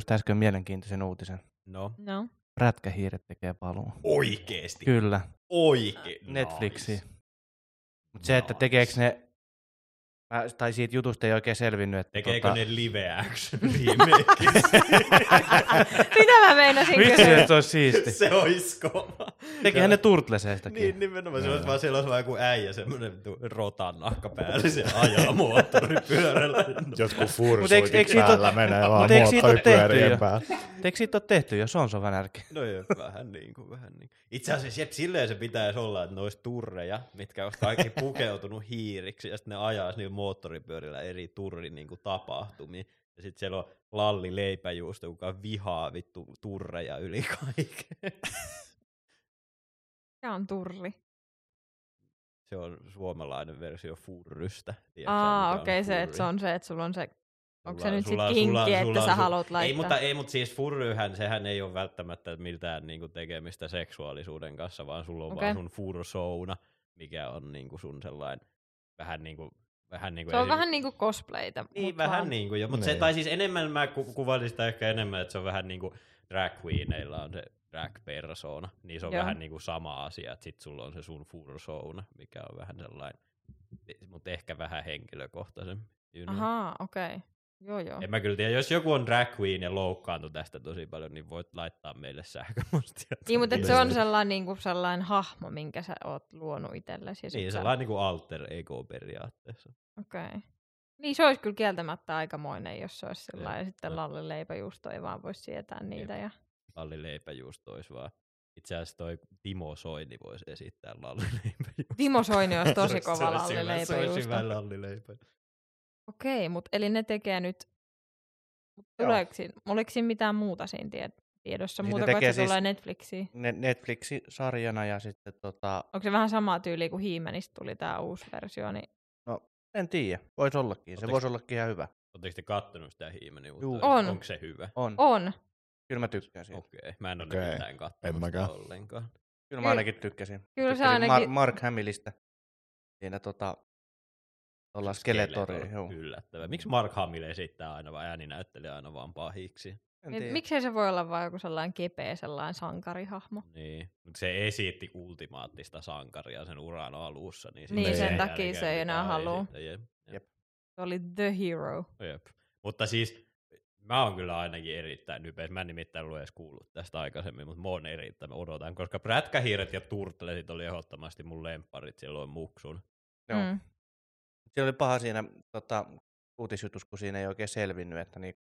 just äsken mielenkiintoisen uutisen. No. Rätkähiiret tekee paluun. Oikeesti? Kyllä. Oikein. Netflixi. Nice. Mutta se, että tekeekö ne... tai siitä jutusta ei oikein selvinnyt, että... Tekeekö ne live action remakes? Mitä mä meinasin kysyä? Se olisi siisti. Se olisi kova. Tekihän ne Turtleseistakin. Niin, nimenomaan. Se olisi vaan, siellä olisi vaan joku äijä, semmoinen rotan nahka päällä, se ajaa moottoripyörällä. Jotkut fursuikin päällä menee vaan moottoripyörien päällä. Eikö siitä ole tehty jo? Se on sovänärki. No joo, vähän niin kuin. Itse asiassa silleen se pitäisi olla, että ne olisi turreja, mitkä olisi kaikki pukeutunut hiiriksi, ja sitten ne ajaisi niillä moottoripyörillä eri turrin niin kuin tapahtumia. Ja sitten siellä on Lalli Leipäjuusto, joka vihaa vittu turreja yli kaiken. Mikä on turri? Se on suomalainen versio furrystä. Okei, se, että sulla on se... Onko se nyt sit kinkki, että sä haluat laittaa? Ei, mutta siis furryhän, sehän ei ole välttämättä mitään niinku tekemistä seksuaalisuuden kanssa, vaan sulla on vaan sun fursouna, mikä on niinku sun sellainen vähän niinku... Se on vähän niinku cosplayta. Niin, vähän niinku jo, mutta se, tai siis enemmän mä kuvasin sitä ehkä enemmän, että se on vähän niinku drag queeneilla on se drag persona, niin se on vähän niinku sama asia, että sit sulla on se sun fursouna, mikä on vähän sellainen, mutta ehkä vähän henkilökohtaisempi. Ahaa, okei. Joo. En mä kyllä tiedä, jos joku on drag queen ja loukkaantu tästä tosi paljon, niin voit laittaa meille sähköpostia. Niin, mutta se on sellainen hahmo, minkä sä oot luonut itsellesi. Niin, sellainen niin kuin alter ego periaatteessa. Okei. Niin, se olisi kyllä kieltämättä aikamoinen, jos se olisi sellainen. Sitten Lalli Leipäjuusto ei vaan voi sietää niitä. Ja... Lalli Leipäjuusto olisi vaan. Itse asiassa toi Timo Soini voisi esittää Lalli Leipäjuusto. Timo Soini olisi tosi kova Lalli Leipäjuusto. Se olisi hyvä Lalli Leipäjuusto. Okei, mutta eli ne tekee nyt, oliko siinä mitään muuta siinä tiedossa, muuta kuin se tulee Netflixiin? Netflixi-sarjana ja sitten Onko se vähän samaa tyyliä kuin He-Manista tuli tää uusi versio? Niin... No, en tiedä, voisi ollakin, se voisi ollakin ihan hyvä. Oletteko te kattonut sitä He-Mania uutta? Onko se hyvä? On. Kyllä mä tykkään siitä. Okei, mä en ole mitään kattonut sitä ollenkaan. Kyllä mä ainakin tykkäsin. Kyllä se ainakin... Mark Hamillista siinä ollaan Skeletori, joo. Yllättävää. Miksi Mark Hamill esittää aina vaan ääninäyttelijä aina vaan pahiksi? Miksei se voi olla vaan joku sellainen kepeä sellainen sankarihahmo? Niin, mutta se esitti ultimaattista sankaria sen uran alussa. Niin sen takia se ei enää halua. Se oli the hero. Jep. Mutta siis mä oon kyllä ainakin erittäin ypeä. Mä en nimittäin ollut edes kuullut tästä aikaisemmin, mutta mä oon erittäin odotan, koska prätkähiiret ja turtlesit oli ehdottomasti mun lempparit silloin muksun. Joo. Se oli paha siinä uutisjutus, kun siinä ei oikein selvinnyt, että ne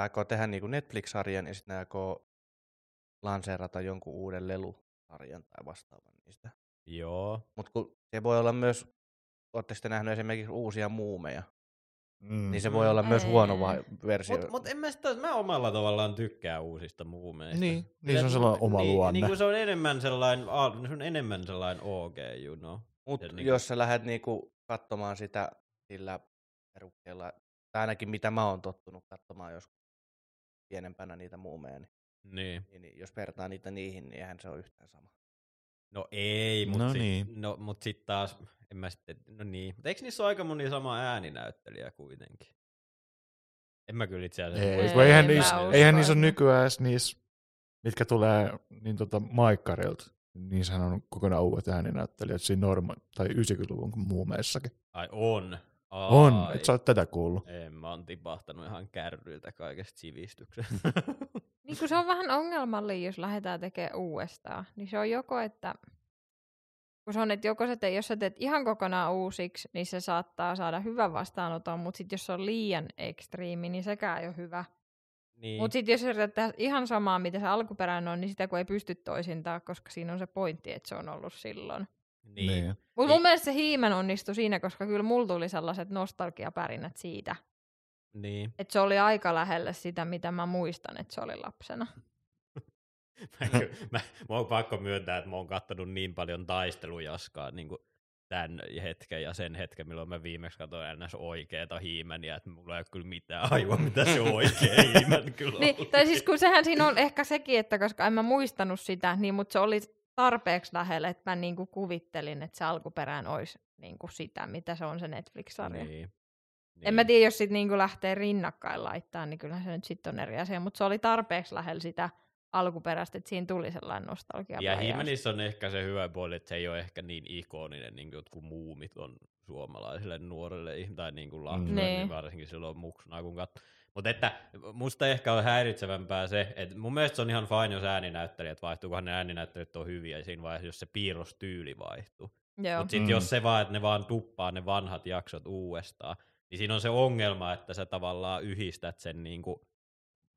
aikoo tehdä Netflix-sarjan ja sitten ne aikoo lanseerata jonkun uuden lelusarjan tai vastaavan niistä. Joo. Mutta kun se voi olla myös, ootte sitten nähneet esimerkiksi uusia muumeja, niin se voi olla myös huono versio. Mutta mä omalla tavallaan tykkään uusista muumeista. Niin se on sellainen oma luonne. Niin kun se on enemmän sellainen OG, you know. Mutta jos sä lähdet katsomaan sitä sillä perukkeella, tai ainakin mitä mä oon tottunut katsomaan joskus pienempänä niitä muumeja, niin jos vertaa niitä niihin, niin eihän se ole yhtään sama. No ei, mutta sit taas, en mä sitten, no niin. Mutta eikö niissä ole aika moni sama ääninäyttelijä kuitenkin? En mä kyllä itse asiassa. Eihän niissä ole nykyään niissä, mitkä tulee niin maikkarilta. Niin sehän on kokonaan uudet ääninäyttelijät siinä tai 90-luvun muumeissakin. Ai on. Et sä oot tätä kuullut. Mä oon tipahtanut ihan kärryiltä kaikesta sivistyksestä. Niin kun se on vähän ongelmallinen, jos lähdetään tekemään uudestaan. Niin se on joko, että... Kun se on, että jos sä teet ihan kokonaan uusiksi, niin se saattaa saada hyvän vastaanoton, mutta sit jos se on liian ekstriimi, niin sekään ei ole hyvä. Niin. Mutta sitten jos sä tehdään ihan samaa, mitä se alkuperäinen on, niin sitä kun ei pysty toisintaan, koska siinä on se pointti, että se on ollut silloin. Niin. Mutta mun mielestä se He-Man onnistui siinä, koska kyllä mulla tuli sellaiset nostalgiapärinät siitä. Niin. Että se oli aika lähellä sitä, mitä mä muistan, että se oli lapsena. Mä oon pakko myöntää, että mä oon kattonut niin paljon taistelujaskaa, niinku... Tämän hetken ja sen hetken, milloin mä viimeksi katsoin ennäs oikeeta He-Mania, että mulla ei ole kyllä mitään aivoa, mitä se oikea He-Man kyllä oli. Niin, tai siis kun sehän siinä on ehkä sekin, että koska en mä muistanut sitä, niin, mutta se oli tarpeeksi lähellä, että mä kuvittelin, että se alkuperään olisi sitä, mitä se on se Netflix-sarja. Niin. Niin. En mä tiedä, jos sit niinku lähtee rinnakkain laittaa, niin kyllä se nyt sitten on eri asia, mutta se oli tarpeeksi lähellä sitä alkuperäistä, että siinä tuli sellainen nostalgia. Ja He-Manissa on ehkä se hyvä puoli, että se ei ole ehkä niin ikoninen, niin kuin muumit on suomalaisille nuorille tai niin kuin lapsille, niin varsinkin silloin muksuna kun katsoo. Mutta että musta ehkä on häiritsevämpää se, että mun mielestä se on ihan fine, jos ääninäyttelijät vaihtuu, kunhan ne ääninäyttelijät on hyviä siinä vaiheessa, jos se piirrostyyli vaihtuu. Mutta sitten jos se vaan, että ne vaan tuppaa ne vanhat jaksot uudestaan, niin siinä on se ongelma, että sä tavallaan yhdistät sen niinku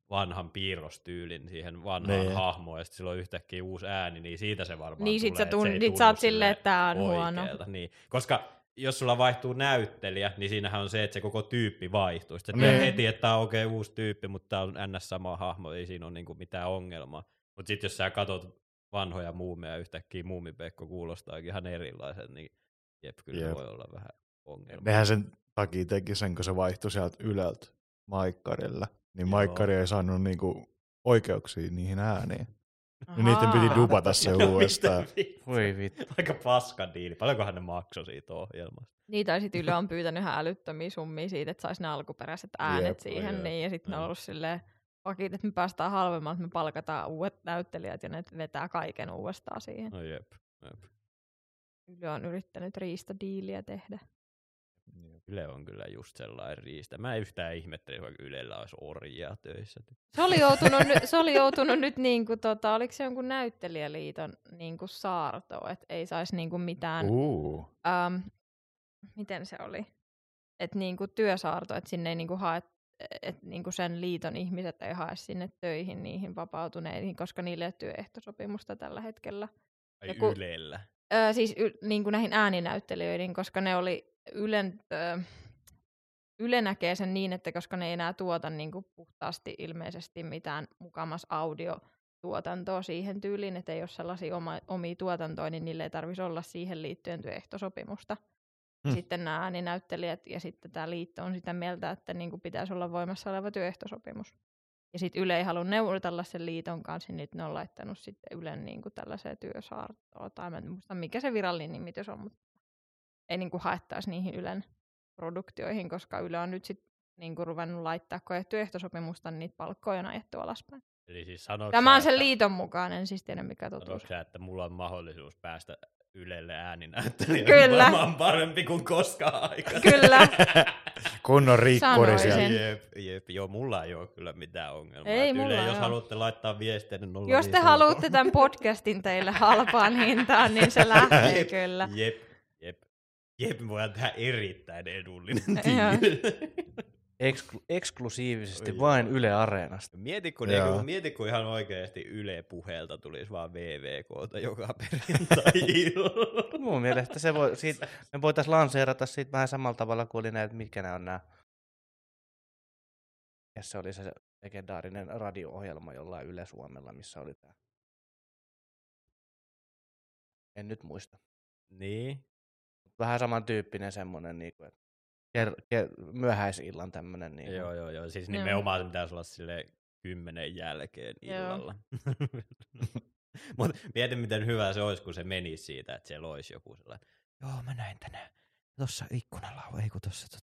vanhan piirrostyylin siihen vanhaan hahmoon, ja sitten sillä on yhtäkkiä uusi ääni, niin siitä se varmaan niin tulee, että se ei tunnu sä oot silleen, että tää on huono. Niin. Koska jos sulla vaihtuu näyttelijä, niin siinähän on se, että se koko tyyppi vaihtuu. Sitten heti, että tää on oikein uusi tyyppi, mutta tää on ns. Sama hahmo, ei siinä ole niinku mitään ongelmaa. Mutta sitten jos sä katot vanhoja muumeja yhtäkkiä, Muumipeikko kuulostaakin ihan erilaiset, niin jep, kyllä voi olla vähän ongelma. Nehän sen takia teki sen, kun se vaihtui sieltä Yleltä Maikkarilla, niin Maikkari ei saanut niinku oikeuksia niihin ääniin. Ja niiden piti dubata se uudestaan. Voi vittu. Aika paskan diili. Paljonkohan ne maksoi siitä ohjelmasta? Niitä on sitten Yle on pyytänyt ihan älyttömiä summia siitä, että saisi ne alkuperäiset äänet siihen. Niin, ja sitten ne on ollut silleen pakit, että me päästään halvemmaan, että me palkataan uudet näyttelijät ja ne vetää kaiken uudestaan siihen. No jep. Yle on yrittänyt riistodiiliä tehdä. Yle on kyllä just sellainen riistä. Mä en yhtään ihmettele, vaikka Ylellä olisi orjia töissä. Se oli joutunut nyt, niinku, oliko se jonkun näyttelijäliiton niinku saarto, että ei saisi niinku mitään, miten se oli, että niinku työsaarto, että sinne ei niinku hae, että niinku sen liiton ihmiset ei hae sinne töihin niihin vapautuneisiin, koska niille ei ole työehtosopimusta tällä hetkellä. Ai Ylellä? Siis niinku näihin ääninäyttelijöihin, koska ne oli Yle näkee sen niin, että koska ne ei enää tuota niin kuin puhtaasti ilmeisesti mitään mukamas audiotuotantoa siihen tyyliin, että ei ole sellaisia omia tuotantoja, niin niille ei tarvitsisi olla siihen liittyen työehtosopimusta. Sitten nämä ääninäyttelijät ja sitten tämä liitto on sitä mieltä, että niin kuin pitäisi olla voimassa oleva työehtosopimus. Ja sitten Yle ei halua neuvotella sen liiton kanssa, niin nyt ne on laittanut sitten Ylen niin kuin tällaiseen työsaartoon. Tai mä en muista, mikä se virallinen nimitys on, mutta ei niinku haettaisi niihin Ylen produktioihin, koska Yle on nyt sitten niinku ruvennut laittaa koehtoehtosopimusta, niin niitä palkkoja on ajettu alaspäin. Eli siis tämä on sen liiton mukaan, en siis tiedä mikä totuus. Sanoitko sä, että mulla on mahdollisuus päästä Ylelle ääninäyttelijänä? Kyllä. Varmaan parempi kuin koskaan aikana. Kyllä. Kunnon rikkuri siellä. Jep, joo, mulla ei ole kyllä mitään ongelmaa. Ei mulla Yle, jos haluatte laittaa viestiä, niin jos te haluatte tämän podcastin teille halpaan hintaan, niin se lähtee kyllä. Jep, me voidaan tehdä erittäin edullinen tiili. Eksklusiivisesti vain Yle Areenasta. Mieti, kun ihan oikeasti Yle Puheelta tulisi vaan VVK:ta joka perjantai-ilta. Mun mielestä me voitaisiin lanseerata siitä vähän samalla tavalla kuin oli näitä, mitkä nämä on nämä. Ja se oli se legendaarinen radio-ohjelma jollain Yle Suomella, missä oli tämä. En nyt muista. Niin. Vähän samantyyppinen semmoinen, niin kuin, että myöhäisillan tämmöinen. Niin kuin. Joo, siis nimenomaan se pitäisi olla silleen 10 jälkeen illalla. Mutta mietin, miten hyvä se olisi, kun se menisi siitä, että siellä olisi joku sellainen, joo mä näin tänään tuossa ikkunalla, ei kun tuossa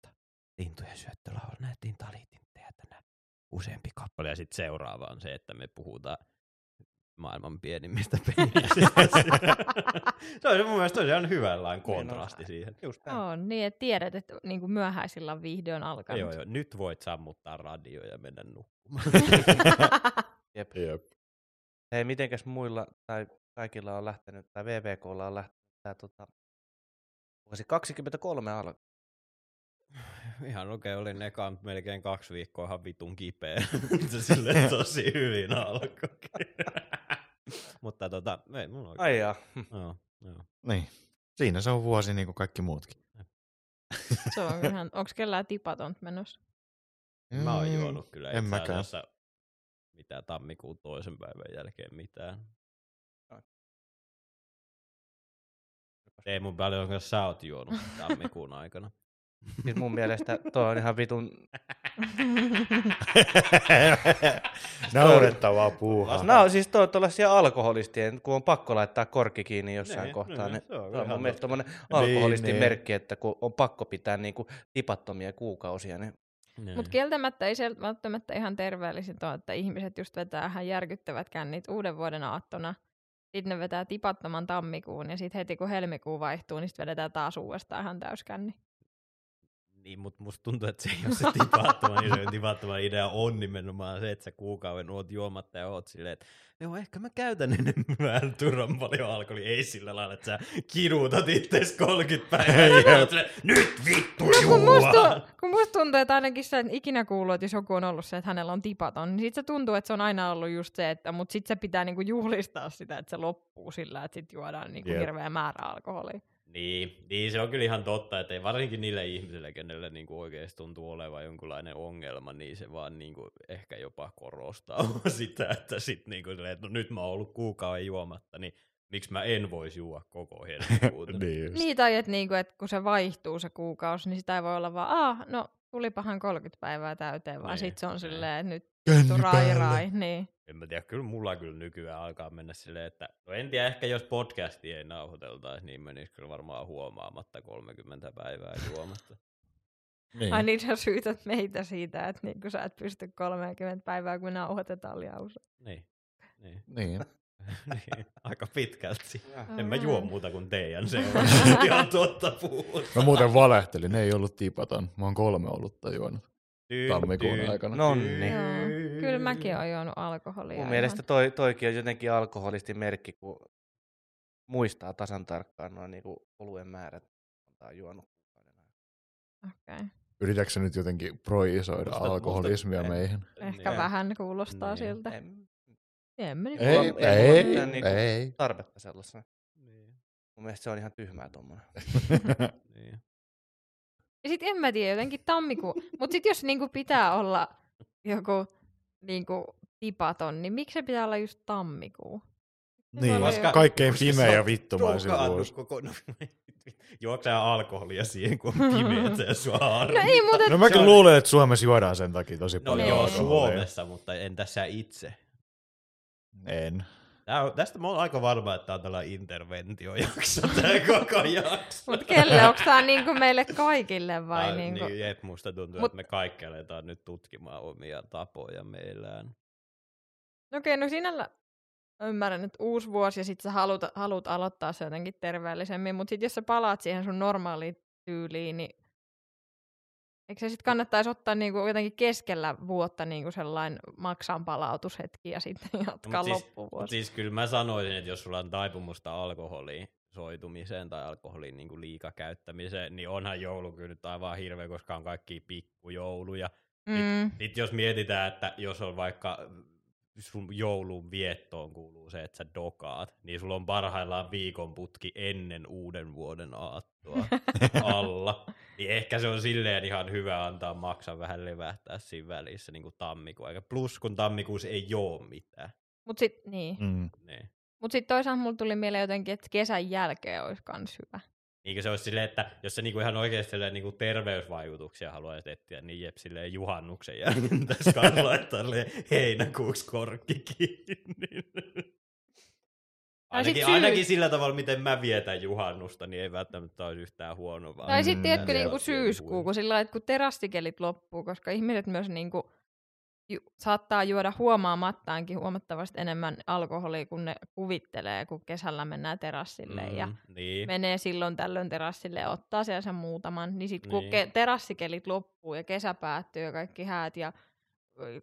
lintujen syöttölaulu, näettiin talitintejä tänään useampi kappale. Ja sitten seuraava on se, että me puhutaan maailman pienimmistä penisistä. Se on mun mielestä ihan hyvänlainen kontrasti siihen. On niin, että tiedät, että niinku myöhäisillä vihdoin alkanut. Joo, nyt voit sammuttaa radio ja mennä nukkumaan. Jep. Hei, mitenkäs muilla tai kaikilla on lähtenyt, tai VVK:lla on lähtenyt tää vuosi 23 alkaa? Ihan oikein, olin ekaan melkein 2 viikkoa ihan vitun kipeä. Silleen tosi hyvin alkoi. Mutta ei mulla oikein. Ai jaa. Joo. Niin. Siinä se on vuosi niin kuin kaikki muutkin. Se on ihan, onks kellään tipatont menossa? Mä oon juonut kyllä itse asiassa mitään tammikuun toisen päivän jälkeen mitään. Ei mun paljon, kun sä oot juonut tammikuun aikana. Siis mun mielestä toi on ihan vitun Naurettavaa puuhaa. No siis tuo on tuollaisia alkoholistia, kun on pakko laittaa korkki kiinni jossain kohtaa. Se on mun mielestä tommonen alkoholistin merkki, että kun on pakko pitää niinku tipattomia kuukausia. Mutta kieltämättä ei se välttämättä ihan terveellisintä ole, että ihmiset just vetää ihan järkyttävät kännit uuden vuoden aattona. Sitten ne vetää tipattoman tammikuun ja sitten heti kun helmikuu vaihtuu, niin sitten vedetään taas uudestaan ihan täyskänni. Niin, mutta musta tuntuu, että se ei ole se tipattoman idea on nimenomaan se, että sä kuukauden oot juomatta ja oot silleen, että joo, ehkä mä käytän enemmän turhan paljon alkoholia. Ei sillä lailla, että sä kiduutat ittees 30 päivää ja oot silleen, nyt vittu juua! Kun musta tuntuu, että ainakin sä et ikinä kuulu, että jos joku on ollut se, että hänellä on tipaton, niin sit se tuntuu, että se on aina ollut just se, että mut sit se pitää niinku juhlistaa sitä, että se loppuu sillä, että sit juodaan niinku hirveä määrä alkoholia. Niin, se on kyllä ihan totta, että varsinkin niille ihmisille, kenelle niinku oikeasti tuntuu olevan jonkunlainen ongelma, niin se vaan niinku ehkä jopa korostaa sitä, että sit niinku, no nyt mä oon ollut kuukauden juomatta, niin miksi mä en voisi juua koko helmikuuta. Niin, tai että niinku, et kun se vaihtuu se kuukausi, niin sitä ei voi olla vaan, no tulipahan 30 päivää täyteen, vaan sit se on silleen, että nyt rai. Niin. En mä tiedä, kyllä mulla kyllä nykyään alkaa mennä silleen, että no en tiedä, ehkä jos podcastia ei nauhoiteltaisi, niin menisi kyllä varmaan huomaamatta 30 päivää juomatta. Niin. Ai niin, sä syytät meitä siitä, että niin, kun sä et pysty 30 päivää, kun nauhoitetaan liausa. Niin. Aika pitkälti. En mä juo muuta kuin teidän seuraan. Ihan totta puhutaan. Mä muuten valehtelin, ne ei ollut tipaton. Mä oon 3 olutta juonut tammikuun aikana. Kyllä mäkin oon juonut alkoholia. Mun mielestä toikin on jotenkin alkoholistin merkki, kun muistaa tasan tarkkaan noin niinku oluen määrät, mitä on juonut. Okay. Yritätkö sä nyt jotenkin projisoida alkoholismia meihin? Ehkä vähän kuulostaa siltä. Ei tarvetta sellaisena. Niin. Mun mielestä se on ihan tyhmää tuommoinen. Niin. Ja sit en mä tiedä, jotenkin tammikuun. Mut sit jos niinku pitää olla joku niinku tipaton, niin miksi se pitää olla just tammikuu? Niin, kaikkein pimeä ja vittumaisin vuosi. Juoksaa alkoholia siihen, kun on pimeät ja sua harmittaa. No mäkin luulen, että Suomessa juodaan sen takia tosi paljon. No joo, Suomessa, mutta en tässä itse. En. Tästä mä oon aika varma, että tää on tällainen interventiojakso, tää koko jakso. Mut kelle, onks tää niinku meille kaikille vai niinku? Niin, jep, musta tuntuu, että me kaikki aletaan nyt tutkimaan omia tapoja meillään. Okei, no sinällä ymmärrän, että uusi vuosi ja sit sä haluat aloittaa se jotenkin terveellisemmin, mut sit jos sä palaat siihen sun normaaliin tyyliin, niin eikö se sitten kannattaisi ottaa niinku jotenkin keskellä vuotta niinku sellainen maksanpalautushetki ja sitten jatkaa loppuvuosi? Mutta siis kyllä mä sanoisin, että jos sulla on taipumusta alkoholiin soitumiseen tai alkoholin niinku liikakäyttämiseen, niin onhan joulu kyllä nyt aivan hirveä, koska on kaikkia pikkujouluja. Sitten jos mietitään, että jos on vaikka sun joulun viettoon kuuluu se, että sä dokaat, niin sulla on parhaillaan viikonputki ennen uuden vuoden aattoa alla. Niin ehkä se on silleen ihan hyvä antaa maksaa vähän levähtää siinä välissä niin kuin tammikuun aika. Plus kun tammikuussa ei oo mitään. Mut sit, niin. Mut sit toisaalta mulla tuli mieleen jotenkin, että kesän jälkeen olisi kans hyvä. Niinkö se olisi silleen, että jos sä niinku ihan oikeasti niinku terveysvaikutuksia haluaisit etsiä, niin jep silleen juhannuksen jälkeen tässä kannattaa laittaa heinäkuuksi korkki kiinni. Ainakin sillä tavalla, miten mä vietän juhannusta, niin ei välttämättä olisi yhtään huono. Tai sitten tiedätkö niinku syyskuu, kun sillä lailla, että kun terastikelit loppuu, koska ihmiset myös niinku saattaa juoda huomaamattaankin huomattavasti enemmän alkoholia, kun ne kuvittelee, kun kesällä mennään terassille ja menee silloin tällöin terassille ja ottaa siellä sen muutaman. Niin sitten kun terassikelit loppuu ja kesä päättyy ja kaikki häät ja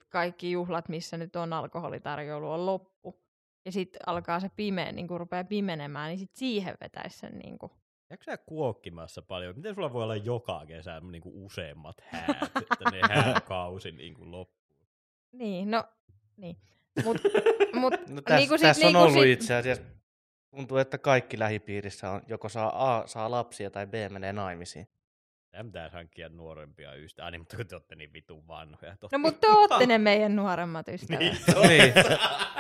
kaikki juhlat, missä nyt on alkoholitarjoulu, on loppu. Ja sitten alkaa se pimeä, niin kun rupeaa pimenemään, niin sitten siihen vetäisi sen niinku. Jääkö sä kuokkimassa paljon? Miten sulla voi olla joka kesä niinku useammat häät, että ne hääkausi niinku loppuu? Mut niinku tässä on ollut itse asiassa, tuntuu, että kaikki lähipiirissä on, joko saa lapsia tai B menee naimisiin. Tämä pitäisi hankkia nuorempia ystäviä, mutta kun te olette niin vitun vanhoja. No mutta te olette ne meidän nuoremmat ystävät. Niin.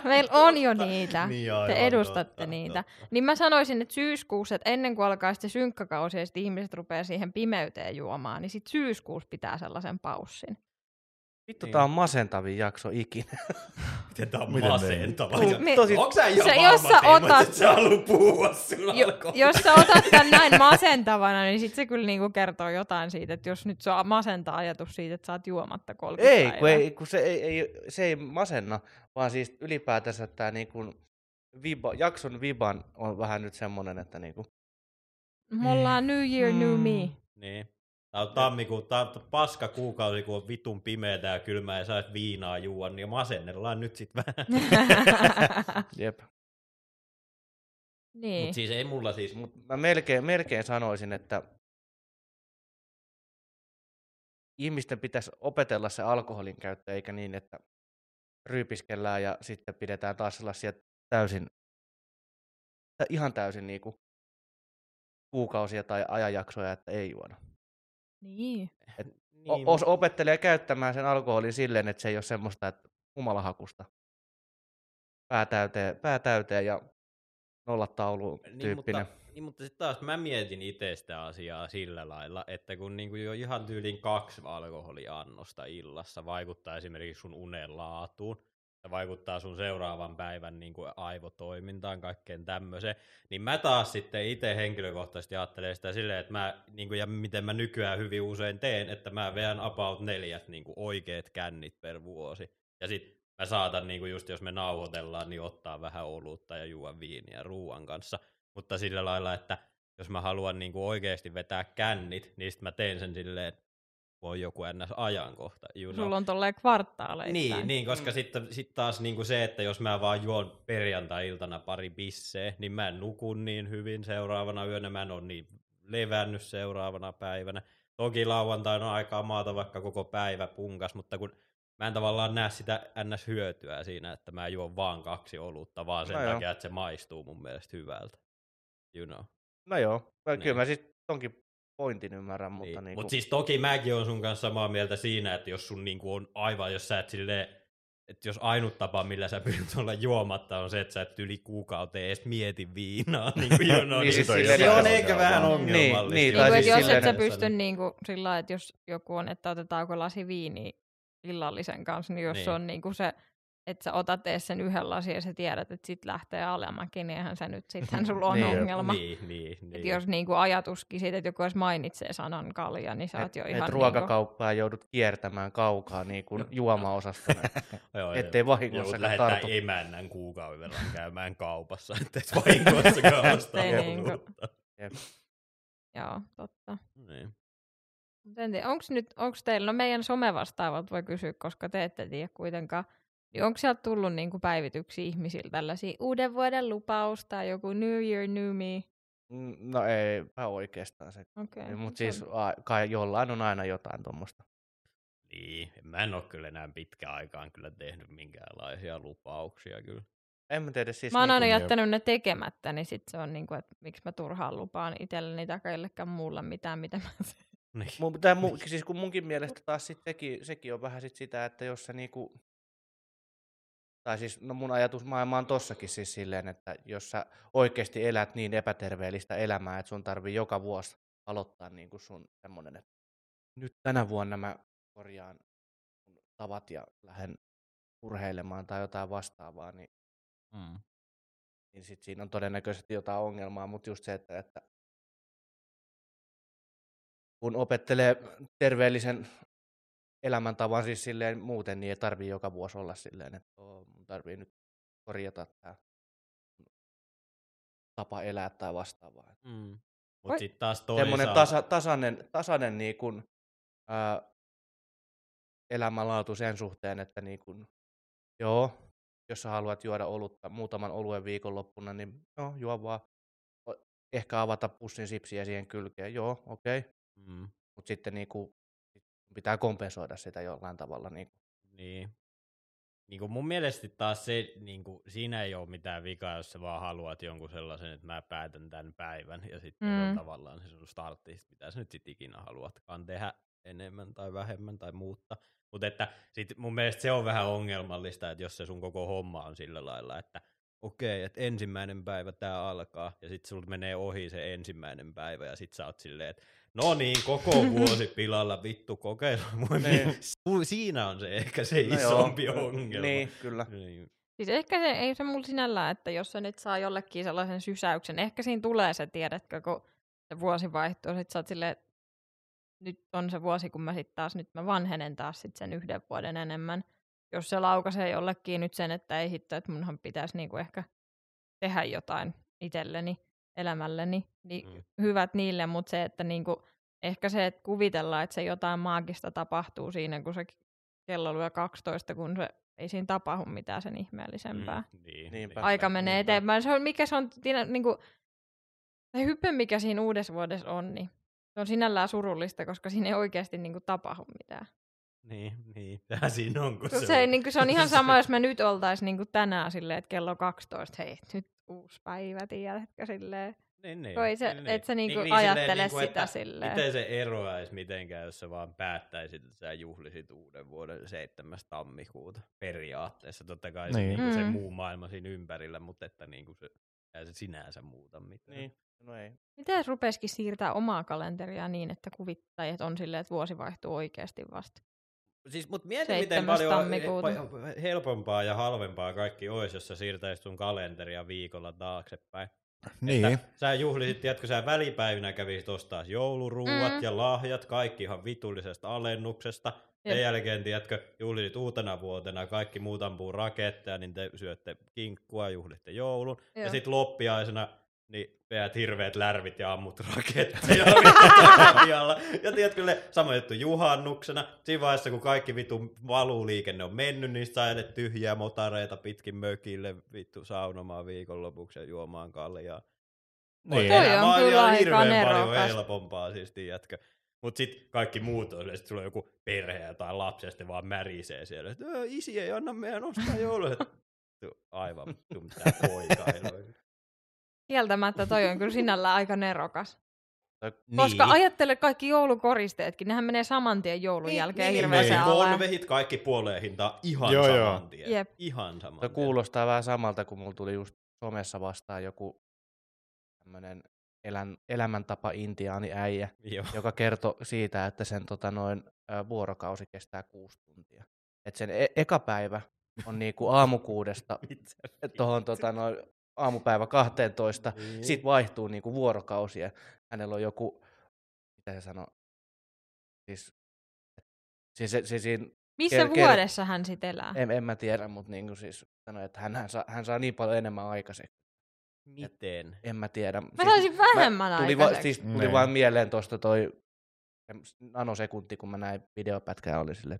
Meillä on jo niitä, te edustatte niitä. Niin mä sanoisin, että syyskuussa, että ennen kuin alkaa sitten synkkakausi ja sitten ihmiset rupeaa siihen pimeyteen juomaan, niin sitten syyskuussa pitää sellaisen paussin. Vittu, niin. Tää on masentavin jakso ikinä. Miten tää on masentava? Onko sä ihan varma, Tiimo, että sä haluat puhua sun alkoon? Jos sä otat tän näin masentavana, niin sit se kyllä niinku kertoo jotain siitä, että jos nyt sä masentaa ajatus siitä, että sä oot juomatta 30 päivää. Kun se ei masenna, vaan siis ylipäätänsä tää niinku jakson viban on vähän nyt semmonen, että niinku... Me ollaan New Year, New Me. Niin. Tää on tammikuun, tää on paska kuukausi, kun on vitun pimeätä ja kylmää ja saat viinaa juua, niin masennellaan nyt sit vähän. Jep. Niin. Mut siis ei mulla siis. Mut mä melkein sanoisin, että ihmisten pitäisi opetella se alkoholin käyttö, eikä niin, että ryypiskellään ja sitten pidetään taas sellaisia ihan täysin niinku kuukausia tai ajanjaksoja, että ei juoda. Niin. Opettelee käyttämään sen alkoholin silleen, että se ei ole semmoista, että humalahakusta. Pää täyteen ja nollatauluun tyyppinen. Mutta sitten taas mä mietin itse sitä asiaa sillä lailla, että kun niinku jo ihan tyyliin 2 alkoholiannosta illassa vaikuttaa esimerkiksi sun unen laatuun, vaikuttaa sun seuraavan päivän niin kuin aivotoimintaan, kaikkeen tämmöiseen, niin mä taas sitten itse henkilökohtaisesti ajattelen sitä silleen, että mä, niin kuin, ja miten mä nykyään hyvin usein teen, että mä veän about 4 niin kuin oikeat kännit per vuosi. Ja sit mä saatan, niin kuin just jos me nauhoitellaan, niin ottaa vähän olutta ja juoda viiniä ruuan kanssa. Mutta sillä lailla, että jos mä haluan niin kuin oikeasti vetää kännit, niin sit mä teen sen silleen, voi joku NS-ajankohta. Sulla on tolleen kvarttaaleittain. Niin, koska sitten taas niinku se, että jos mä vaan juon perjantai-iltana pari bissee, niin mä en nuku niin hyvin seuraavana yönä, mä en ole niin levännyt seuraavana päivänä. Toki lauantaina on aikaa maata vaikka koko päivä punkas, mutta kun mä en tavallaan näe sitä NS-hyötyä siinä, että mä juon vaan 2 olutta, vaan sen takia, että se maistuu mun mielestä hyvältä. You know. No joo, kyllä mä siis tonkin pointin ymmärrän, mutta niin. Mut siis toki mäkin on sun kanssa samaa mieltä siinä, että jos sun niinku on aivan, jos sä et silleen, että jos ainut tapa, millä sä pystyt olla juomatta, on se, että sä et yli kuukauteen edes mieti viinaa, niin kuin se on eikä vähän ongelmallista. Niin, jos et sä pysty niinku sillä lailla, että jos joku on, että otetaanko lasi viiniä illallisen kanssa, niin jos niin. Se on niinku se, että sä otat edes sen yhden lasin ja sä tiedät, että sit lähtee alemakin, niin eihän sä nyt sitten sulla on ongelma. Niin. Jos niinku ajatuskin siitä, että joku edes mainitsee sanan kalja, niin sä oot jo ihan... Et ruokakauppaa niinku... joudut kiertämään kaukaa niinku juomaosastona, ettei vahingossakaan tartu. Joudut lähettää emännän kuukauden verran käymään kaupassa, ettei vahingossakaan ostaa olutta. Joo, totta. Niin. Onko teillä, no meidän somevastaavat voi kysyä, koska te ette tiedä kuitenkaan, niin onko sieltä tullut niinku päivityksiä ihmisillä tällaisia uuden vuoden lupaus tai joku New Year, New Me? No ei oikeastaan se. Okay, mutta siis kai jollain on aina jotain tuommoista. Niin, mä en ole kyllä enää pitkään aikaan kyllä tehnyt minkäänlaisia lupauksia kyllä. En mä tiedä siis... Mä oon aina jättänyt ne tekemättä, niin sit se on niinku, että miksi mä turhaan lupaan itselleni tai kellekään muulla mitään, mitä mä teen. Siis kun munkin mielestä taas sit sekin on vähän sit sitä, että jos sä niinku... Tai siis no mun ajatusmaailma on tossakin siis silleen, että jos sä oikeesti elät niin epäterveellistä elämää, että sun tarvii joka vuosi aloittaa niin kuin sun semmonen, että nyt tänä vuonna mä korjaan mun tavat ja lähden urheilemaan tai jotain vastaavaa, niin sit siinä on todennäköisesti jotain ongelmaa, mutta just se, että kun opettelee terveellisen elämäntavan siis silleen muuten, niin ei tarvii joka vuosi olla silleen, että mun tarvii nyt korjata tää tapa elää tai vastaavaa. Mut sit taas toisaalta... tasainen niin kun, elämänlaatu sen suhteen, että niin kun, jos sä haluat juoda olutta muutaman oluen viikonloppuna, niin juo vaan. Ehkä avata pussin sipsiä siihen kylkeen, okei. Mut sitten niinku... Pitää kompensoida sitä jollain tavalla. Niin kuin mun mielestä taas se, niin kuin, siinä ei ole mitään vikaa, jos sä vaan haluat jonkun sellaisen, että mä päätän tämän päivän. Ja sitten on tavallaan se sun startti, mitä sä nyt sit ikinä haluatkaan tehdä enemmän tai vähemmän tai muuttaa. Mutta mun mielestä se on vähän ongelmallista, että jos se sun koko homma on sillä lailla, että okei, että ensimmäinen päivä tää alkaa, ja sit sulta menee ohi se ensimmäinen päivä, ja sit sä oot silleen, että no niin, koko vuosi pilalla, vittu, kokeillaan mua. Siinä on se ehkä se isompi ongelma. Niin, kyllä. Niin. Siis ehkä se, ei se mulla sinällään, että jos se nyt saa jollekin sellaisen sysäyksen, ehkä siinä tulee se, tiedätkö, kun se vuosi vaihtuu, sit sä oot silleen, nyt on se vuosi, kun mä sit taas, nyt mä vanhenen taas sit sen 1 vuoden enemmän. Jos se laukaisee jollekin nyt sen, että ei hitto, että munhan pitäisi niinku ehkä tehdä jotain itselleni, elämälleni, niin hyvät niille, mutta se, että niinku, ehkä se, että kuvitellaan, että se jotain maagista tapahtuu siinä, kun se kello lyö 12, kun se ei siinä tapahdu mitään sen ihmeellisempää. Niinpä, aika menee eteenpäin. Se on, mikä se on, niinku, se hype, mikä siinä uudessa vuodessa on, niin se on sinällään surullista, koska siinä ei oikeasti niinku tapahdu mitään. Niin, tämä siinä on. Se on ihan sama, jos me nyt oltaisiin niin tänään silleen, että kello 12, hei, nyt uusi päivä, tiedätkö, silleen. Et sä niinku ajattele sitä silleen. Miten se eroaisi mitenkään, jos sä vaan päättäisit, että sä juhlisit uuden vuoden 7. tammikuuta periaatteessa. Totta kai se muu maailma siinä ympärillä, mutta että niinku se sinänsä muuta mitään. Niin. No ei. Mitä jos rupesikin siirtää omaa kalenteria niin, että kuvittajat on silleen, että vuosi vaihtuu oikeasti vasta? Siis, mut mieti, miten paljon helpompaa ja halvempaa kaikki olisi, jos sä siirtäisit sun kalenteria viikolla taaksepäin. Niin. Että sä juhlisit, tiedätkö, sä välipäivinä kävisit ostaa jouluruuat ja lahjat, kaikki ihan vitullisesta alennuksesta. Jep. Sen jälkeen, tiedätkö, juhlisit uutena vuotena, kaikki muut ampuu raketteja, niin te syötte kinkkua, juhlitte joulun. Joo. Ja sit loppiaisena niin peät hirveät lärvit ja ammut raketteja ja tiedätkö, sama juttu juhannuksena. Siinä vaiheessa, kun kaikki vitun valuuliikenne on mennyt, niin saa edet tyhjiä motareita pitkin mökille vittu saunomaan viikonlopuksi ja juomaan kaljaa. Niin. Elämä on ihan hirveän paljon helpompaa, siis tiedätkö. Mut sit kaikki muut on, sit sulla on joku perhe tai lapsi, ja sitten vaan märisee siellä. Isi ei anna meidän ostaa joulua. Aivan vittu mitään poikailuja. Kieltämättä toi on kyllä sinällään aika nerokas. Koska ajattele kaikki joulukoristeetkin, nehän menee saman tien joulun jälkeen hirveäseen alle. Konvehit kaikki puoleen hintaan ihan saman tien. Kuulostaa vähän samalta, kun mulla tuli just somessa vastaan joku tämmönen elämäntapa intiaani äijä, joka kertoi siitä, että sen vuorokausi kestää 6 tuntia. Et sen eka päivä on niinku aamukuudesta tohon aamupäivä 12, sit vaihtuu niinku vuorokausia. Hänellä on joku, mitä se sanoo, missä vuodessa hän sit elää? En mä tiedä, mutta niinku siis sanoi, että hän saa niin paljon enemmän aikaiseksi. Miten? En mä tiedä. Mä saisin vähemmän aikaiseksi. Tuli vaan mieleen tosta toi nanosekunti, kun mä näin videopätkää, oli sille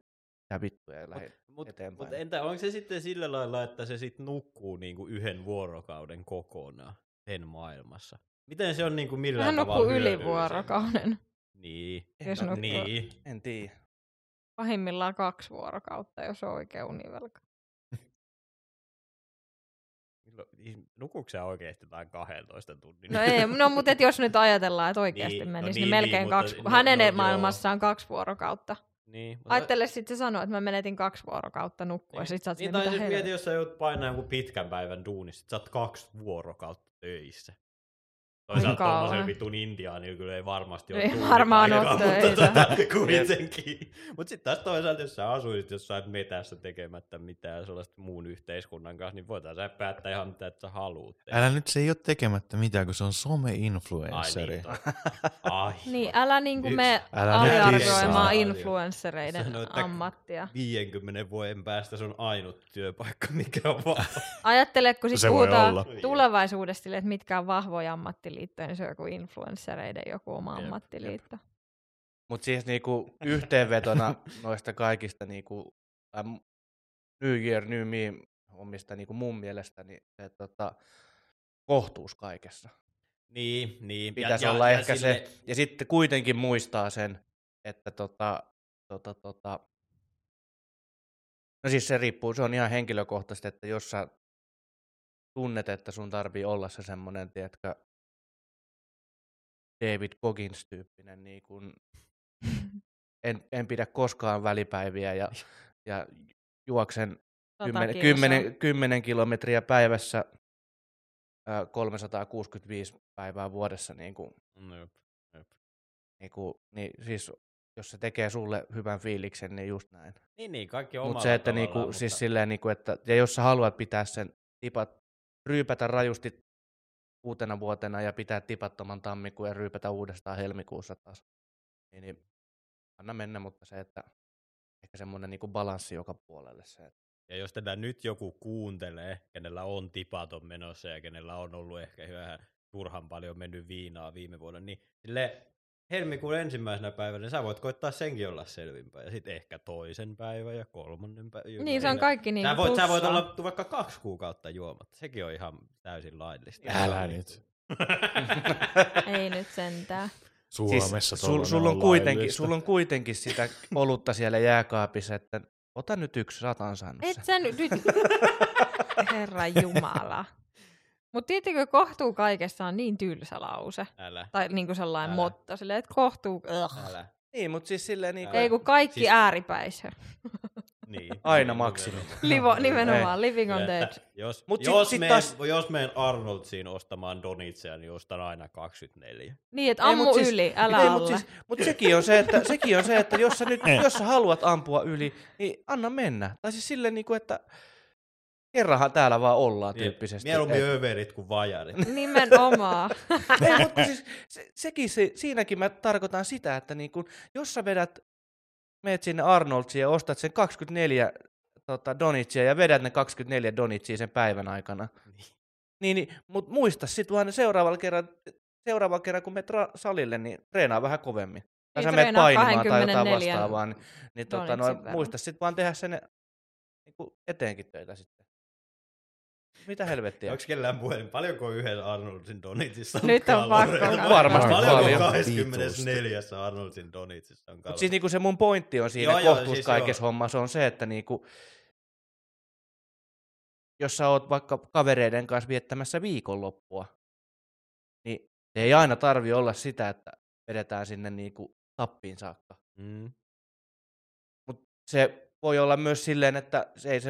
vittuja ja lähdin. Mutta entä onko se sitten sillä lailla, että se sitten nukkuu niinku 1 vuorokauden kokonaan sen maailmassa? Miten se on niinku millään hän tavalla hyödyllisen? Hän nukkuu ylivuorokauden. Niin. En tiedä. Pahimmillaan 2 vuorokautta, jos on oikein univelka. Nukuuko sä oikeesti jotain 12 tunnin? No ei, mutta jos nyt ajatellaan, että oikeesti menisi, niin melkein 2. Hänen maailmassaan 2 vuorokautta. Niin, ajattele sitten sanoa, että mä menetin 2 vuorokautta nukkua. Niin, mieti, jos sä joudut painaa joku pitkän päivän duunissa, sit sä oot 2 vuorokautta töissä. Toisaalta tommosen vitun Intiaani kyllä ei varmasti ole tunnipaikkaa, mutta kuitenkin. Mut sit taas toisaalta, jos sä asuisit jossain metässä tekemättä mitään sellaista muun yhteiskunnan kanssa, niin voitais sä päättää ihan mitä sä haluut. Älä nyt, se ei oo tekemättä mitään, kun se on some-influensseri. Niin, älä niinku me aliarvoimaan influenssereiden ammattia. 50 vuoden päästä se on ainut työpaikka, mikä on vaan. Ajattele, kun sit puhutaan tulevaisuudesta silleen, että mitkä on vahvoja ammattiliittoja, niin se on joku influenssereiden joku oma ammattiliitto. Mutta siis niinku yhteenvetona noista kaikista niinku New Year, New Me omista niinku mun mielestäni kohtuus kaikessa. Niin. Pitäisi olla ehkä se, ja sitten kuitenkin muistaa sen, että no siis se riippuu, se on ihan henkilökohtaisesti, että jos sä tunnet, että sun tarvii olla se semmonen, tiedätkö, David Goggins-tyyppinen, niin kun en pidä koskaan välipäiviä ja juoksen 10 kilometriä päivässä 365 päivää vuodessa. Niin kuin, niin siis, jos se tekee sulle hyvän fiiliksen, niin just näin. Niin, kaikki on omalla tavallaan. Mutta se, että, niinku, mutta... Siis silleen, niinku, että ja jos sä haluat pitää sen tipat, ryypätä rajusti uutena vuotena ja pitää tipattoman tammikuun ja ryypätä uudestaan helmikuussa taas, niin anna mennä, mutta se, että ehkä semmoinen niinku balanssi joka puolelle se. Että... Ja jos tätä nyt joku kuuntelee, kenellä on tipaton menossa ja kenellä on ollut ehkä vähän turhan paljon mennyt viinaa viime vuonna, niin sille helmikuun ensimmäisenä päivänä sä voit koittaa senkin olla selvimpää. Ja sitten ehkä toisen päivän ja kolmannen päivän. Niin, se on kaikki niin kuin sä voit olla vaikka 2 kuukautta juomatta. Sekin on ihan täysin laillista. Älä nyt. Ei nyt sentään. Suomessa siis, sulla on kuitenkin sitä olutta siellä jääkaapissa, että ota nyt yksi, sä oot ansainnut sen. Et sä nyt. Herranjumala. Mutta tiettikö, kohtuu kaikessa on niin tylsä lause. Älä. Tai niinku sellainen motto, silleen, että kohtuu... Älä. Niin, mutta siis silleen niinku... Ei, kun kaikki siis... ääripäisö. Niin. Aina maksimi. Nimenomaan, ei. Living on dead. Jos menen Arnoldsiin ostamaan donitseja, niin ostan aina 24. Niin, että ammu ei, yli, siis, älä alla. Mutta mut sekin on se, että jos sä haluat ampua yli, niin anna mennä. Tai siis silleen niinku, että... Kerranhan täällä vaan ollaan tyyppisesti. Mieluummin överit kuin vajarit. Nimenomaan. Ei, mutta siis, siinäkin mä tarkoitan sitä, että niin kun, jos sä meet sinne Arnoldsiin ja ostat sen 24 donitsia ja vedät ne 24 donitsia sen päivän aikana, niin mutta muista sit vaan seuraavalla kerran, kun meet salille, niin treenaa vähän kovemmin. Tai sä meet painamaan tai jotain vastaavaa, niin muista sit vaan tehdä sen niin eteenkin töitä sitten. Mitä helvettiä? Onko kellään puhelin? Paljonko on yhden Arnoldsin donitsissa on nyt kaloreita? Nyt on varmasti paljon. 24. Arnoldsin donitsissa on kaloreita? Mut siis niinku se mun pointti on siinä kohtuus siis kaikessa hommassa on se, että niinku, jos sä oot vaikka kavereiden kanssa viettämässä viikonloppua, niin ei aina tarvi olla sitä, että vedetään sinne niinku tappiin saakka. Mm. Mut se voi olla myös silleen, että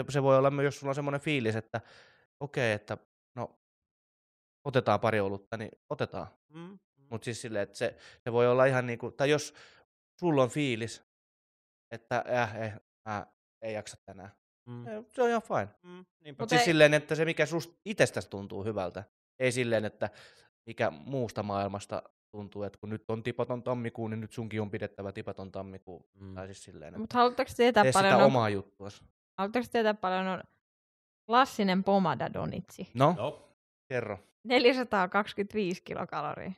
se voi olla myös, jos sulla on semmoinen fiilis, että okei, että no otetaan pari olutta, niin otetaan. Mm. Mutta siis silleen, että se voi olla ihan niinku, tai jos sulla on fiilis, että ei jaksa tänään, se on ihan fine. Mm. Mutta siis silleen, että se mikä susta itsestäsi tuntuu hyvältä, ei silleen, että mikä muusta maailmasta tuntuu, että kun nyt on tipaton tammikuun, niin nyt sunkin on pidettävä tipaton tammikuun. Mm. Tai siis silleen, mutta haluatteko tietää paljon sitä omaa juttuasi? Haluatteko tietää paljon klassinen pomada donitsi. No, kerro. 425 kilokaloria.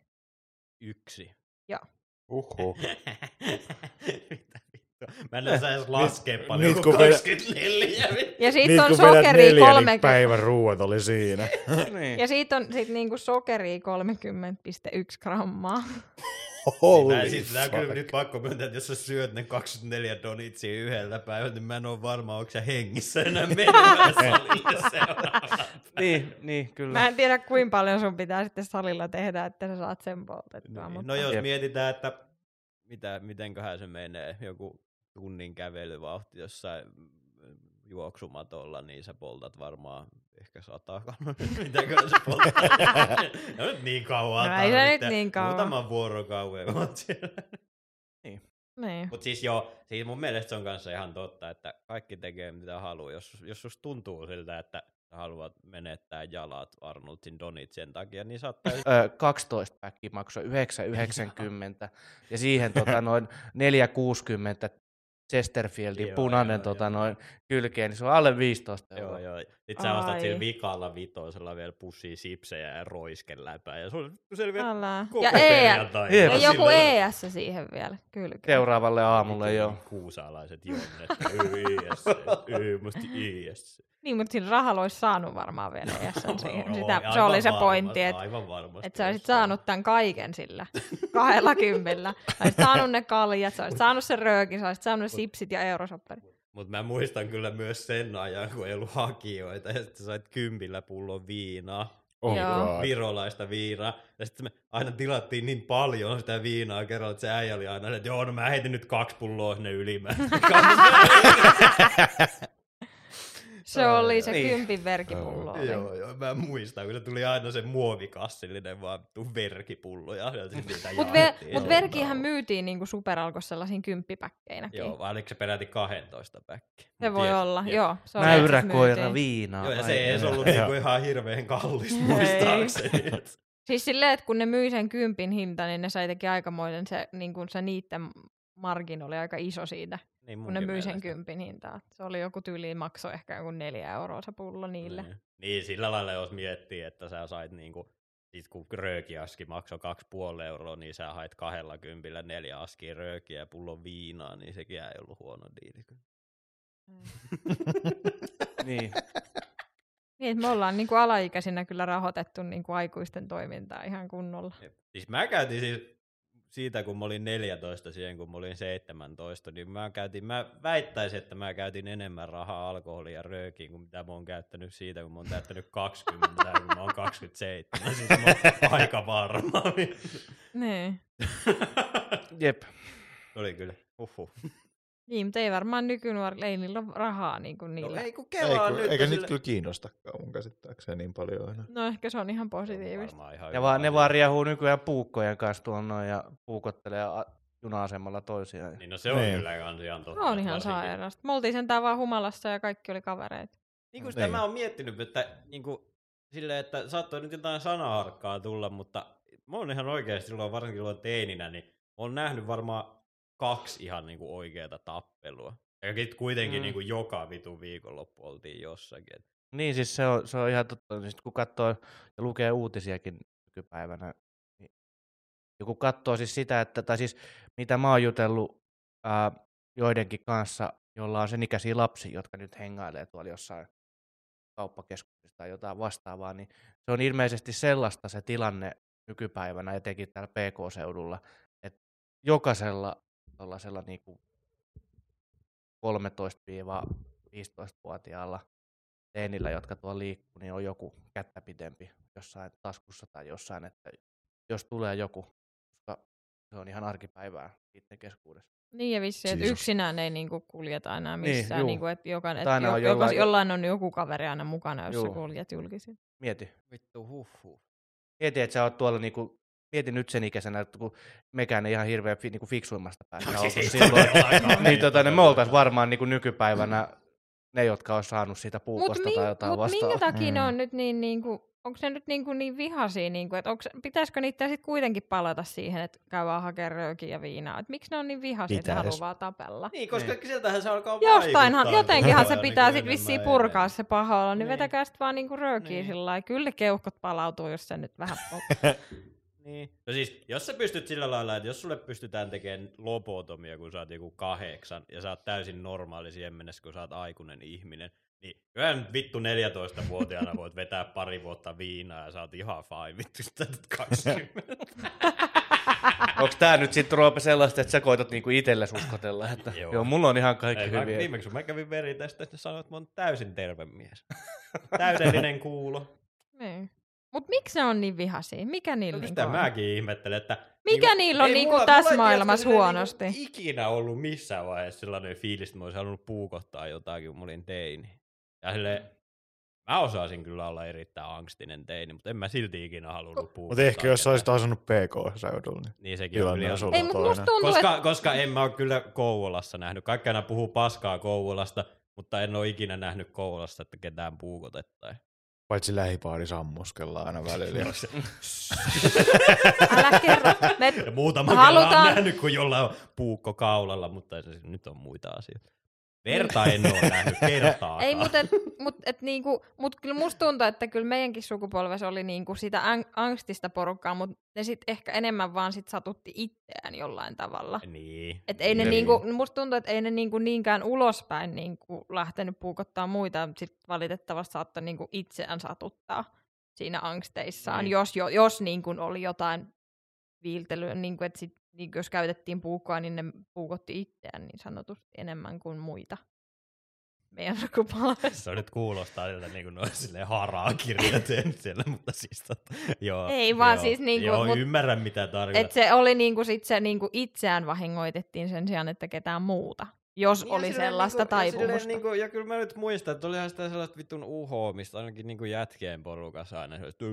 Yksi. Joo. Uhu. Mitä vittua? Mä en osaa edes laskea paljon kuin 24. Ja siitä on sokeria 30. päivän ruuat oli siinä. Niin. Ja siitä on sit niinku sokeria 30,1 grammaa. Tää on kyllä nyt pakko myöntää, että jos sä syöt ne 24 donitsia yhdellä päivällä, niin mä en ole varma, onko sä hengissä enää menemässä salille seuraavaan. Niin, kyllä. Mä en tiedä, kuinka paljon sun pitää sitten salilla tehdä, että sä saat sen poltettua. Niin. Mutta... No jos mietitään, että mitenköhän se menee, joku tunnin kävelyvauhti jossain juoksumatolla, niin sä poltat varmaan ehkä 100 kaloria. Mitäköhän sä poltat? No nyt niin kauan. No ei se nyt niin kauan. Muutaman vuorokauden oot siellä. Niin. Mut siis joo, siis mun mielestä se on kanssa ihan totta, että kaikki tekee mitä haluaa. Jos susta tuntuu siltä, että haluat menettää jalat Arnoldsin donitsien takia, niin saattaa... 12 päkkiä maksoi 9,90 ja siihen noin 4,60 Chesterfieldin punainen kylkeen, niin se on alle 15 euroa. Joo. Sitten sä ostat sillä vikalla vitosella vielä pussia sipsejä ja roiskeläpää. Ja se on selviä koko perjantai. Ja joku ES siihen vielä kylkeen. Seuraavalle aamulle joo. Kuusalaiset jonnet. YS. Niin, mutta sillä rahalla olisi saanut varmaan vielä ES:n siihen. Se oli se pointti, että sä olisit saanut tämän kaiken sillä 20. Sä olisit saanut ne kaljat, sä olisit saanut sen röökin, sä olisit saanut sipsit ja eurosopperin. Mutta mä muistan kyllä myös sen ajan, kun ei ollut hakijoita, ja sitten sait 10 pullon viinaa. Virolaista viinaa. Ja sitten me aina tilattiin niin paljon sitä viinaa kerralla, että se äijä oli aina, että joo, no mä heitin nyt 2 pulloa sinne ylimään. Se oli se kympin verkipullo. Oli. Joo, mä muistan, kun se tuli aina se muovikassillinen vaan verkipullo. Mutta verkiähän myytiin niinku Superalkossa sellaisiin 10 päkkeinäkin. Joo, vaan oliko se peräti 12 päkkiä? Se voi olla, joo. Mäyräkoira viinaa. Joo, ja se ei edes ollut niinku ihan hirveän kallis muistaakseni. Siis silleen, että kun ne myi sen 10 hinta, niin ne sai teki aikamoinen se, niin kun se niitten margin oli aika iso siitä, niin kun ne myi sen 10 hintaa. Se oli joku tyyli makso ehkä joku 4 euroa se pullo niille. Mm. Niin, sillä lailla jos miettii, että sä sait niinku, sit kun röökiaski maksoi 2,5 euroa, niin sä hait 20 4 askia röökiä ja pullon viinaa, niin sekin ei ollut huono diili. Niin. Niin, me ollaan niinku alaikäisinä kyllä rahoitettu niinku aikuisten toimintaa ihan kunnolla. Siis mä käytin siitä, kun mä olin 14 siihen, kun mä olin 17, niin mä väittäisin, että mä käytin enemmän rahaa alkoholia ja röökiin kuin mitä mä oon käyttänyt siitä, kun mä oon täyttänyt 20 tai kun mä oon 27. Siis mä oon aika varma. Niin. Jep. Oli kyllä. Niin, mutta ei varmaan nykynuorilla, ei niillä ole rahaa niin kuin niillä. No, ei kun kelaa nyt. Eikä niitä kyllä kiinnostakaan mun käsittääkseen niin paljon aina. No ehkä se on ihan positiivista. On ihan ne vaan riehuu nykyään puukkojen kanssa tuolla noin ja puukottelee juna-asemalla toisiaan. Niin no se on kyllä ihan totta. No on ihan sairasta. Me oltiin sentään vaan humalassa ja kaikki oli kavereita. Niin kuin sitä mä oon miettinyt, että niin kuin silleen, että saattoi nyt jotain sanaharkkaa tulla, mutta mä oon ihan oikeasti silloin, varsinkin silloin teininä, niin oon nähnyt varmaan 2 ihan niinku oikeata tappelua. Ja sitten kuitenkin niinku joka vitun viikonloppu oltiin jossakin. Niin siis se on ihan totta. Sitten kun katsoo ja lukee uutisiakin nykypäivänä, niin joku katsoo siis sitä, että, tai siis mitä mä oon jutellut joidenkin kanssa, jolla on sen ikäisiä lapsia, jotka nyt hengailee tuolla jossain kauppakeskuksessa tai jotain vastaavaa, niin se on ilmeisesti sellaista se tilanne nykypäivänä, etenkin täällä PK-seudulla, että jokaisella tuollaisella niinku 13-15-vuotiaalla teenillä, jotka tuo liikkuu, niin on joku kättä pidempi jossain taskussa tai jossain, että jos tulee joku, koska se on ihan arkipäivää niiden keskuudessa. Niin ja vissiin, että yksinään ei niinku kuljeta enää missään, niin, niinku, että jollain on joku kaveri aina mukana, jos sä kuljet julkisin. Mieti. Vittu huhhuh. Mieti, että sä oot tuolla niinku... Mietin nyt sen ikäisenä, että kun mekään ei ihan hirveän niinku fiksuimmasta päästä oltu silloin, niin me oltaisiin varmaan niinku nykypäivänä ne, jotka on saanut siitä puukosta tai jotain vastaan. Mutta minkä takia ne on nyt niin, niinku, onko ne nyt niinku niin vihaisia, niinku, että pitäisikö niitä sitten kuitenkin palata siihen, että käy vaan hakemaan röökiä ja viinaa? Et miksi ne on niin vihaisia, että haluaa vaan tapella? Niin, koska sieltähän se alkaa vaikuttaa. Jotenkinhan se pitää sitten vissiin purkaa se paha olla, niin vetäkää sitten vaan niinku röökiä sillä lailla. Kyllä keuhkot palautuu, jos se nyt vähän... Niin. No siis, jos sä pystyt sillä lailla, että jos sulle pystytään tekemään lobotomia, kun sä oot joku 8, ja sä oot täysin normaali siihen mennessä, kun sä oot aikuinen ihminen, niin kyllähän vittu 14-vuotiaana voit vetää 2 vuotta viinaa, ja sä oot ihan fine, vittu sä 20. Onks tää nyt sit Roope sellaista, että sä koetat niinku itelles uskotella, että joo, mulla on ihan kaikki hyviä. Viimeksi kun mä kävin veritestin, että sanoin, että mä oon täysin terve mies. Täydellinen kuulo. Niin. Mut miksi ne on niin vihaisia? Mikä niillä on? Sitä mäkin ihmettelen, että... Mikä niillä on niinku tässä maailmassa huonosti? Ei ikinä ollut missään vaiheessa sellainen fiilis, että mä olisin halunnut puukottaa jotakin, kun mä olin teini. Ja silleen, mä osaisin kyllä olla erittäin angstinen teini, mutta en mä silti ikinä halunnut puukottaa. Mutta ehkä jos sä olisit asunut PK-seudulla, niin sekin on kyllä... Ei, mut musta tuntuu, koska en mä ole kyllä Kouvolassa nähnyt. Kaikki aina puhuu paskaa Kouvolasta, mutta en ole ikinä nähnyt Kouvolasta, että ketään puukotettain. Paitsi lähipaari sammuskellaan aina välillä. Älä kerro. Ja muutama kerran on nähnyt, kun jollain on puukko kaulalla, mutta nyt on muita asioita. Verta en ole nähnyt kertaakaan. Ei, mut kyllä musta tuntuu, että kyllä meidänkin sukupolvessa oli niinku sitä angstista porukkaa, mutta ne sit ehkä enemmän vaan sit satutti itseään jollain tavalla. Niin. Et ei ne niinku, musta tuntuu, että ei ne niinku niinkään ulospäin niinku lähtenyt puukottaa muita, sit valitettavasti saattoi niinku itseään satuttaa siinä angsteissaan, niin. jos niinku oli jotain viiltelyä, niinku että sit niin jos käytettiin puukkoa, niin ne puukotti itseään niin sanotusti enemmän kuin muita meidän sukupolvessa. Se nyt kuulostaa siltä niin kuin ne olisi silleen haraa kirjoitettu siellä, mutta siis joo. Ei vaan siis niinku... Joo, ymmärrän mitä tarkoittaa. Että se oli niinku sit se niinku itseään vahingoitettiin sen sijaan, että ketään muuta. Jos niin oli sellaista niinku, taipumusta. Niinku, ja kyllä mä nyt muistan, että olihan sitä sellaista vittun uhoa, mistä ainakin niinku jätkeen porukassa aina sellaista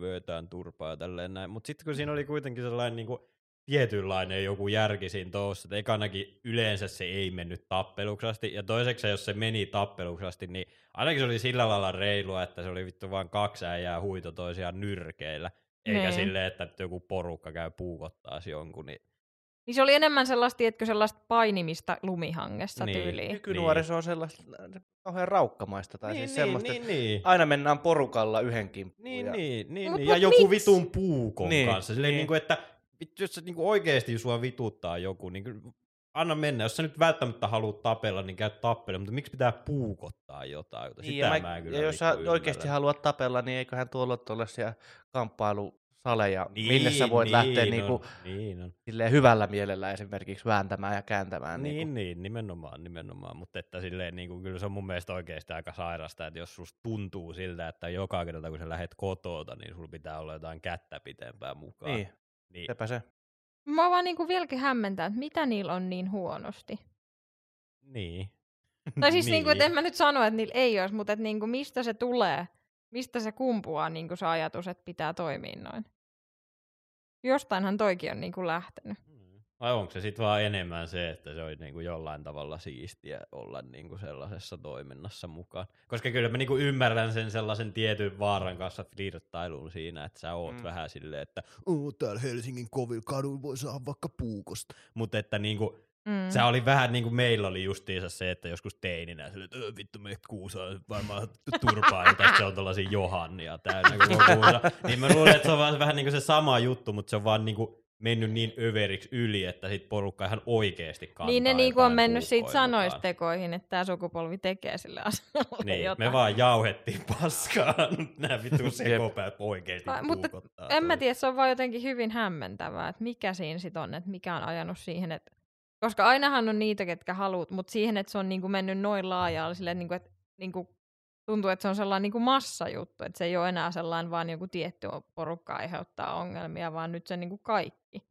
vetään turpaa ja tälleen näin. Mutta sitten kun siinä oli kuitenkin sellainen niinku tietynlainen joku järki siinä tuossa, että ekanakin yleensä se ei mennyt tappeluksi asti, ja toiseksi jos se meni tappeluksi asti, niin ainakin se oli sillä lailla reilua, että se oli vittu vaan kaksi äijää huito toisiaan nyrkeillä, eikä silleen, että joku porukka käy puukottaas jonkun, niin niin se oli enemmän sellaista, tietkö, sellaista painimista lumihangessa niin, tyyliin. Nykynuoriso on sellaista kauhean raukkamaista. Tai niin, siis sellaista, niin. Aina mennään porukalla yhden kimppuun. Niin, ja niin. Ja joku vitun puukon kanssa. Silleen, niin kuin, että jos niinku oikeasti sua vituttaa joku, niin anna mennä. Jos sä nyt välttämättä haluat tapella, niin käy tappelemaan. Mutta miksi pitää puukottaa jotain? Sitä niin, mä kyllä ja jos sä oikeasti haluat tapella, niin eiköhän tuolla tuollaisia kamppailu saleja, niin, minne sä voit lähteä niinku hyvällä mielellä esimerkiksi vääntämään ja kääntämään. Niin, niinku. Nimenomaan. Mutta että silleen, niinku, kyllä se on mun mielestä oikeasti aika sairasta, että jos susta tuntuu siltä, että joka kerta kun sä lähet kotoota, niin sulla pitää olla jotain kättä pitempää mukaan. Niin. Sepä se. Mä vaan niinku vieläkin hämmentää, että mitä niillä on niin huonosti. Niin. Tai siis niin. Niinku, että en mä nyt sano, että niillä ei olisi, mutta että niinku, mistä se tulee? Mistä se kumpuaa niinku se ajatus, että pitää toimia noin? Jostainhan toikin on niinku lähtenyt. Vai onko se sitten vaan enemmän se, että se on niinku jollain tavalla siistiä olla niinku sellaisessa toiminnassa mukaan? Koska kyllä mä niinku ymmärrän sen sellaisen tietyn vaaran kanssa flirttailun siinä, että sä oot vähän silleen, että täällä Helsingin kovilla kadulla voi saada vaikka puukosta. Mutta että niinku se oli vähän niin kuin meillä oli justiinsa se, että joskus teininä sille, että vittu meitä kuusaa varmaan turpaa, ja tässä on tollaisia Johannia täynnä kuusaa. Niin mä luulen, että se on vähän niin kuin se sama juttu, mutta se on vaan niin kuin mennyt niin överiksi yli, että sit porukka ihan oikeesti kantaa. Niin ne niinku on mennyt siitä sanoista tekoihin, että tää sukupolvi tekee sille asialle niin, jotain. Me vaan jauhettiin paskaan, nää vittu sekopäät oikeesti puukottaa. En mä tiedä, se on vaan jotenkin hyvin hämmentävää, että mikä siinä sit on, että mikä on ajanut siihen, että koska ainahan on niitä, ketkä haluat, mutta siihen, että se on niinku mennyt noin laajalla, silleen, niinku, että niinku, tuntuu, että se on sellainen niinku massajuttu, että se ei ole enää sellainen vaan joku tietty porukka aiheuttaa ongelmia, vaan nyt se niinku kaikki.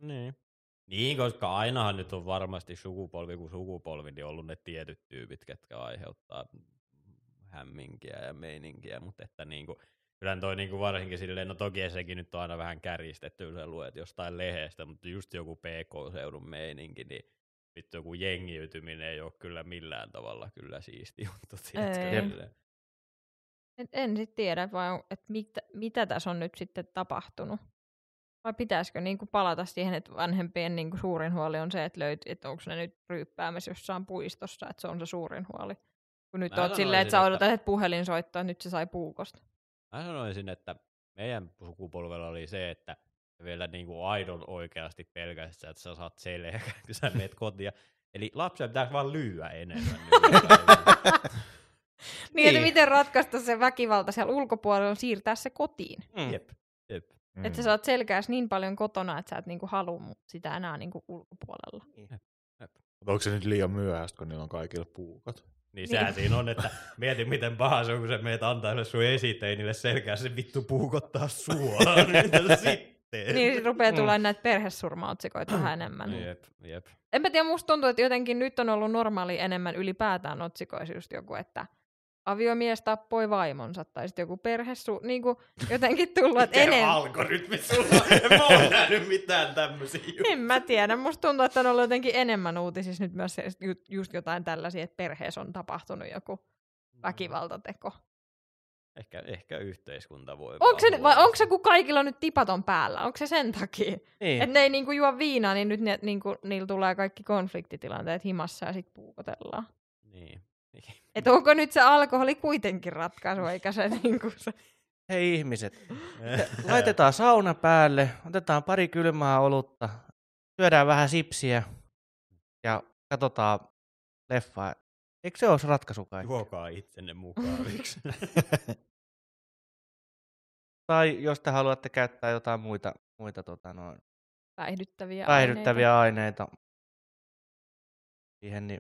Niin, koska ainahan nyt on varmasti sukupolvi kuin sukupolvi, niin on ollut ne tietyt tyypit, ketkä aiheuttaa hämminkiä ja meininkiä, mutta että niinku kyllä toi niinku varsinkin silleen, no toki sekin nyt on aina vähän käristetty, sä luet jostain lehdestä, mutta just joku PK-seudun meininki, niin vittu joku jengiytyminen ei ole kyllä millään tavalla kyllä siisti juttu. En sit tiedä, että mitä tässä on nyt sitten tapahtunut. Vai pitäisikö niinku palata siihen, että vanhempien niinku suurin huoli on se, että onko ne nyt ryyppäämässä jossain puistossa, että se on se suurin huoli. Kun nyt oot silleen, että sä odotat, että puhelin soittaa, että nyt se sai puukosta. Mä sanoisin, että meidän sukupolvella oli se, että vielä niinku aidon oikeasti pelkästään, että sä saat selkeä, kun sä meet kotia. Eli lapsia pitäisi vaan lyödä enemmän. Niin, että miten ratkaista se väkivalta siellä ulkopuolella, siirtää se kotiin. Jep. Että sä saat selkääs niin paljon kotona, että sä et niinku halua sitä enää niinku ulkopuolella. Jep. Onko se nyt liian myöhäistä, kun niillä on kaikilla puukot? Niin sehän siinä on, että mieti miten paha se on, kun sä meet antaa sun esiteinille selkää, se vittu puukottaa suoraan. Niin, sit rupeaa tulla näitä perhesurma-otsikoita vähän enemmän. Jep. En mä tiedä, musta tuntuu, että jotenkin nyt on ollut normaali enemmän ylipäätään otsikoissa just joku, että aviomies tappoi vaimonsa, tai sitten joku niinku jotenkin tullut enemmän. Algoritmi sulla, en mä ole nähnyt mitään tämmöisiä juttuja. En mä tiedä, musta tuntuu, että on ollut jotenkin enemmän uutisissa nyt myös just jotain tällaisia, että perheessä on tapahtunut joku väkivaltateko. Ehkä yhteiskunta voi onko se, kun kaikilla on nyt tipaton päällä? Onko se sen takia? Niin. Että ne ei niinku juo viinaa, niin nyt niinku, niillä tulee kaikki konfliktitilanteet himassa ja sit puukotellaan. Niin. Että onko nyt se alkoholi kuitenkin ratkaisu, eikä se niinku se. Hei ihmiset, laitetaan sauna päälle, otetaan pari kylmää olutta, syödään vähän sipsiä ja katsotaan leffaa. Eikö se olisi ratkaisu kaikki? Juokaa itsenne mukaviksi. Tai jos te haluatte käyttää jotain muita päihdyttäviä aineita siihen, niin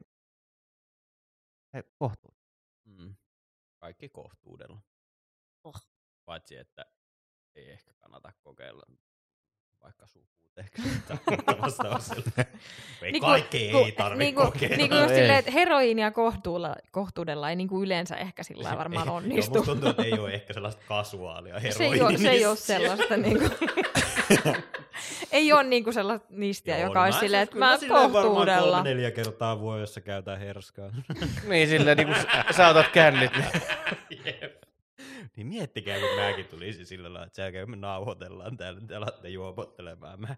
kohtuudella. Kaikki kohtuudella. Paitsi, että ei ehkä kannata kokeilla vaikka sukuutekniikkaa ei tarvitse kokeilla. Niin kuin jos silleen, että heroiinia kohtuudella ei niin kuin yleensä ehkä sillä lailla varmaan onnistu. Musta tuntuu, että ei ole ehkä sellaista kasuaalia heroiinimissiä. Se ei ole sellaista niin kuin... Ei ole niinku sellaista nistiä, joo, joka olisi silleen, että mä kohtuudella. 3-4 kertaa vuodessa käytään herskaa. Niin silleen, niin kun sä otat kännit. Niin miettikää, kun mäkin tulisin sillä lailla, että sen me nauhoitellaan täällä, te alatte juopottelemaan. Mä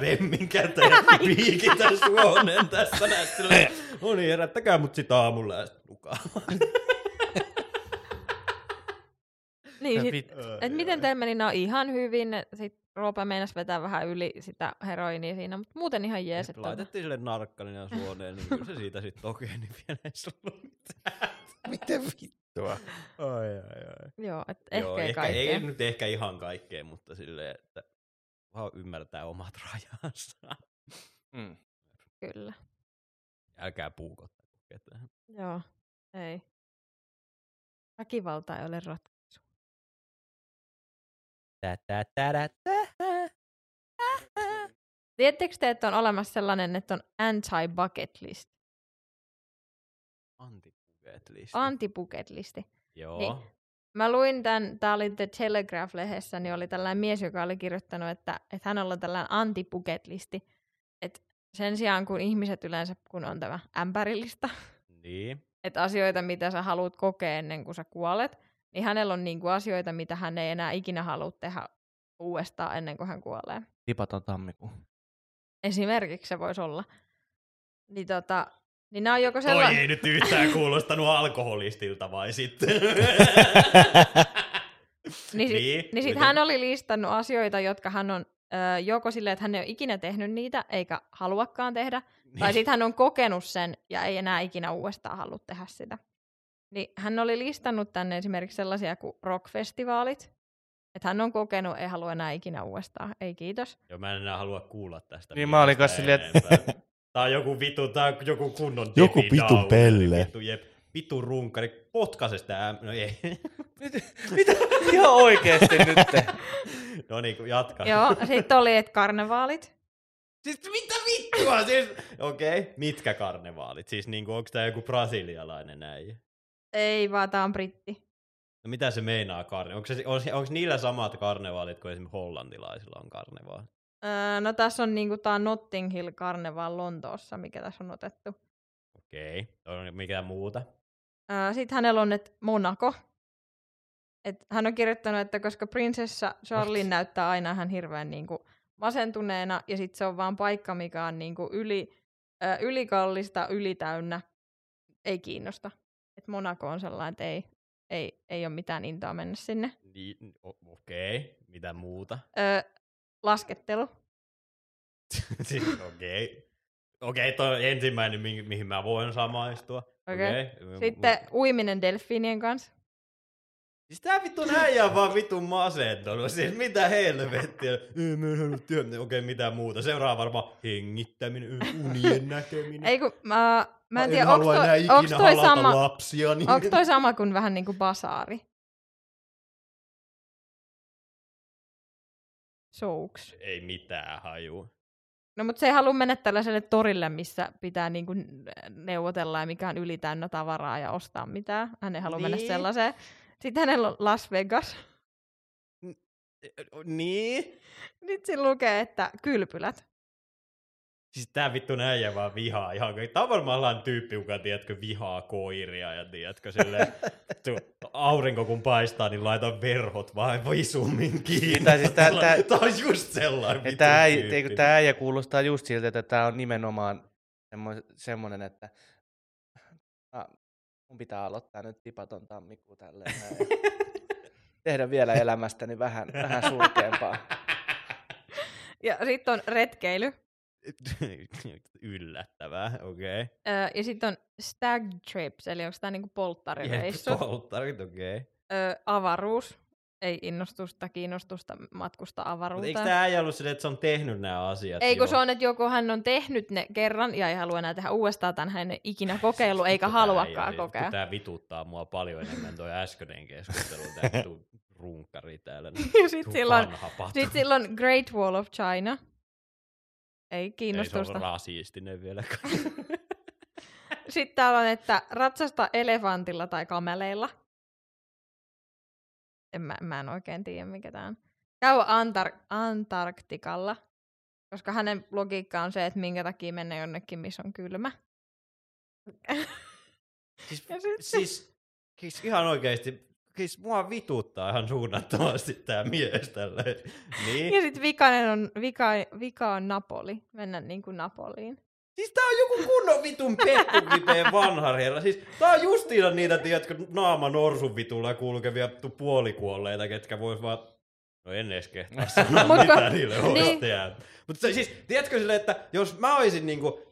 remmin käteen ja piikitän suonen tässä näin silleen. No niin, herättäkää mut sit aamulla ja sit nukaamaan. Niin, että miten tämä meni? No ihan hyvin. Sitten Roope meinasi vetää vähän yli sitä heroinia siinä, mutta muuten ihan jees. Että laitettiin sille narkkanina suoneen, niin kyllä se siitä sitten okei, niin vielä ei suunut täältä. Miten vittua? Ai. Joo, että ehkä kaikkea. Ei nyt ehkä ihan kaikkea, mutta silleen, että vaan ymmärtää omat rajansa. Mm. Kyllä. Älkää puukottaa ketään. Joo, ei. Väkivalta ei ole ratkaisu. Tiedättekö te, että on olemassa sellainen, että on anti-bucket-list? Anti-bucket-listi. Anti-bucket-listi. Joo. Niin. Mä luin tämän, tää oli The Telegraph-lehdessä, niin oli tällainen mies, joka oli kirjoittanut, että hänellä on tällainen anti-bucket-listi. Että sen sijaan, kun ihmiset yleensä, kun on tämä ämpärilista, niin. Että asioita, mitä sä haluat kokea ennen kuin sä kuolet, niin hänellä on niinku asioita, mitä hän ei enää ikinä halua tehdä uudestaan ennen kuin hän kuolee. Tipataan tammikuun. Esimerkiksi se voisi olla. Niin niin nää on joko sellainen... Toi ei nyt yhtään kuulostanut alkoholistilta vai sitten? niin sit hän oli listannut asioita, jotka hän on joko silleen, että hän ei ole ikinä tehnyt niitä, eikä haluakaan tehdä, tai sitten hän on kokenut sen ja ei enää ikinä uudestaan halua tehdä sitä. Niin hän oli listannut tänne esimerkiksi sellaisia kuin rockfestivaalit, että hän on kokenut, ei halua enää ikinä uudestaan. Ei kiitos. Joo, mä en enää halua kuulla tästä. Niin mä olin kanssa silleen, että... Tää on joku kunnon debi. Joku vitun pelle. Vitu runkari. Potkaisesta. No ei. Mitä? Ihan oikeesti nyt. No niin, jatka. Joo, sit oli, että karnevaalit. Siis mitä vittua? Siis... Okei, mitkä karnevaalit? Siis niinku, onks tää joku brasilialainen näin? Ei, vaan tää on britti. No mitä se meinaa karnevaali? Onko niillä samat karnevaalit kuin esimerkiksi hollantilaisilla on karnevaali? No tässä on niinku tää Notting Hill Carnevaal Lontoossa, mikä tässä on otettu. Okei, on mikä muuta? Sitten hänellä on Monaco. Hän on kirjoittanut, että koska prinsessa Charlie näyttää aina hän hirveän niinku masentuneena, ja sitten se on vaan paikka, mikä on niinku ylikallista, ylitäynnä, ei kiinnosta. Et Monaco on sellainen, että ei ole mitään intoa mennä sinne. Niin, okei, mitä muuta? Laskettelu. Okei, toi on ensimmäinen, mihin mä voin samaistua. Okay. Sitten uiminen delfiinien kanssa. Siis tää vitun häijää vaan vitun masentunut. Siis mitä helvettiä. Okei, mitä muuta. Seuraa varmaan hengittäminen, unien näkeminen. Ei kun mä en tiedä, onko toi sama kuin vähän niinku basaari? Souks. Ei mitään hajua. No mut se ei halua mennä tällaiselle torille, missä pitää niinku neuvotella ja mikä on yli täynnä tavaraa ja ostaa mitään. Hän ei halua mennä sellaiseen. Sitten hänellä on Las Vegas. Niin? Nyt siinä lukee, että kylpylät. Siis tää vittu näijä vaan vihaa ihan. Tää on varmaan sellainen tyyppi, joka tiedätkö, vihaa koiria ja tiedätkö, silleen, aurinko kun paistaa, niin laita verhot vaan visummin kiinni. Tää on just sellainen vittu tyyppi. Tää äijä kuulostaa just siltä, että tää on nimenomaan semmonen, että... Mun pitää aloittaa nyt tipaton tammikuun tälleen. Tehdä vielä elämästäni vähän surkeampaa. Ja sitten on retkeily. Yllättävää, okei. Okay. Ja sitten on stag trips, eli onko tämä niinku polttarireissut? Jep, polttarit, okei. Okay. Avaruus. Ei innostusta, kiinnostusta matkusta avaruuteen. Eikö tämä äijä ollut silleen, että se on tehnyt nämä asiat? Eikö se on, että joko hän on tehnyt ne kerran ja ei halua enää tehdä uudestaan, tämän hän ei ikinä kokeillut eikä haluakaan kokea. Tämä vituttaa mua paljon enemmän toi äskeinen keskustelu, tämä vitun runkkari täällä. Sitten sillä on Great Wall of China. Ei kiinnostusta. Ei se ole rasistinen vieläkään. Sitten täällä on, että ratsasta elefantilla tai kameleilla. Mä en oikein tiedä, mikä tää on. Käy Antarktikalla, koska hänen logiikka on se, että minkä takia mennä jonnekin, missä on kylmä. Siis ihan oikeesti, siis mua vituttaa ihan suunnattomasti tää mies tälleen. Niin. Ja sit vika on Napoli, mennä niinku Napoliin. Siis tää on joku kunnon vitun pettupipeen vanharherra. Siis tää on justiina niitä, tiedätkö, naama norsun vitulla kulkevia puolikuolleita, ketkä vois vaan... No en edes kehtaa sanoa mitään niille hoitajaan. Mutta siis, tiedätkö silleen, että jos mä oisin niinku...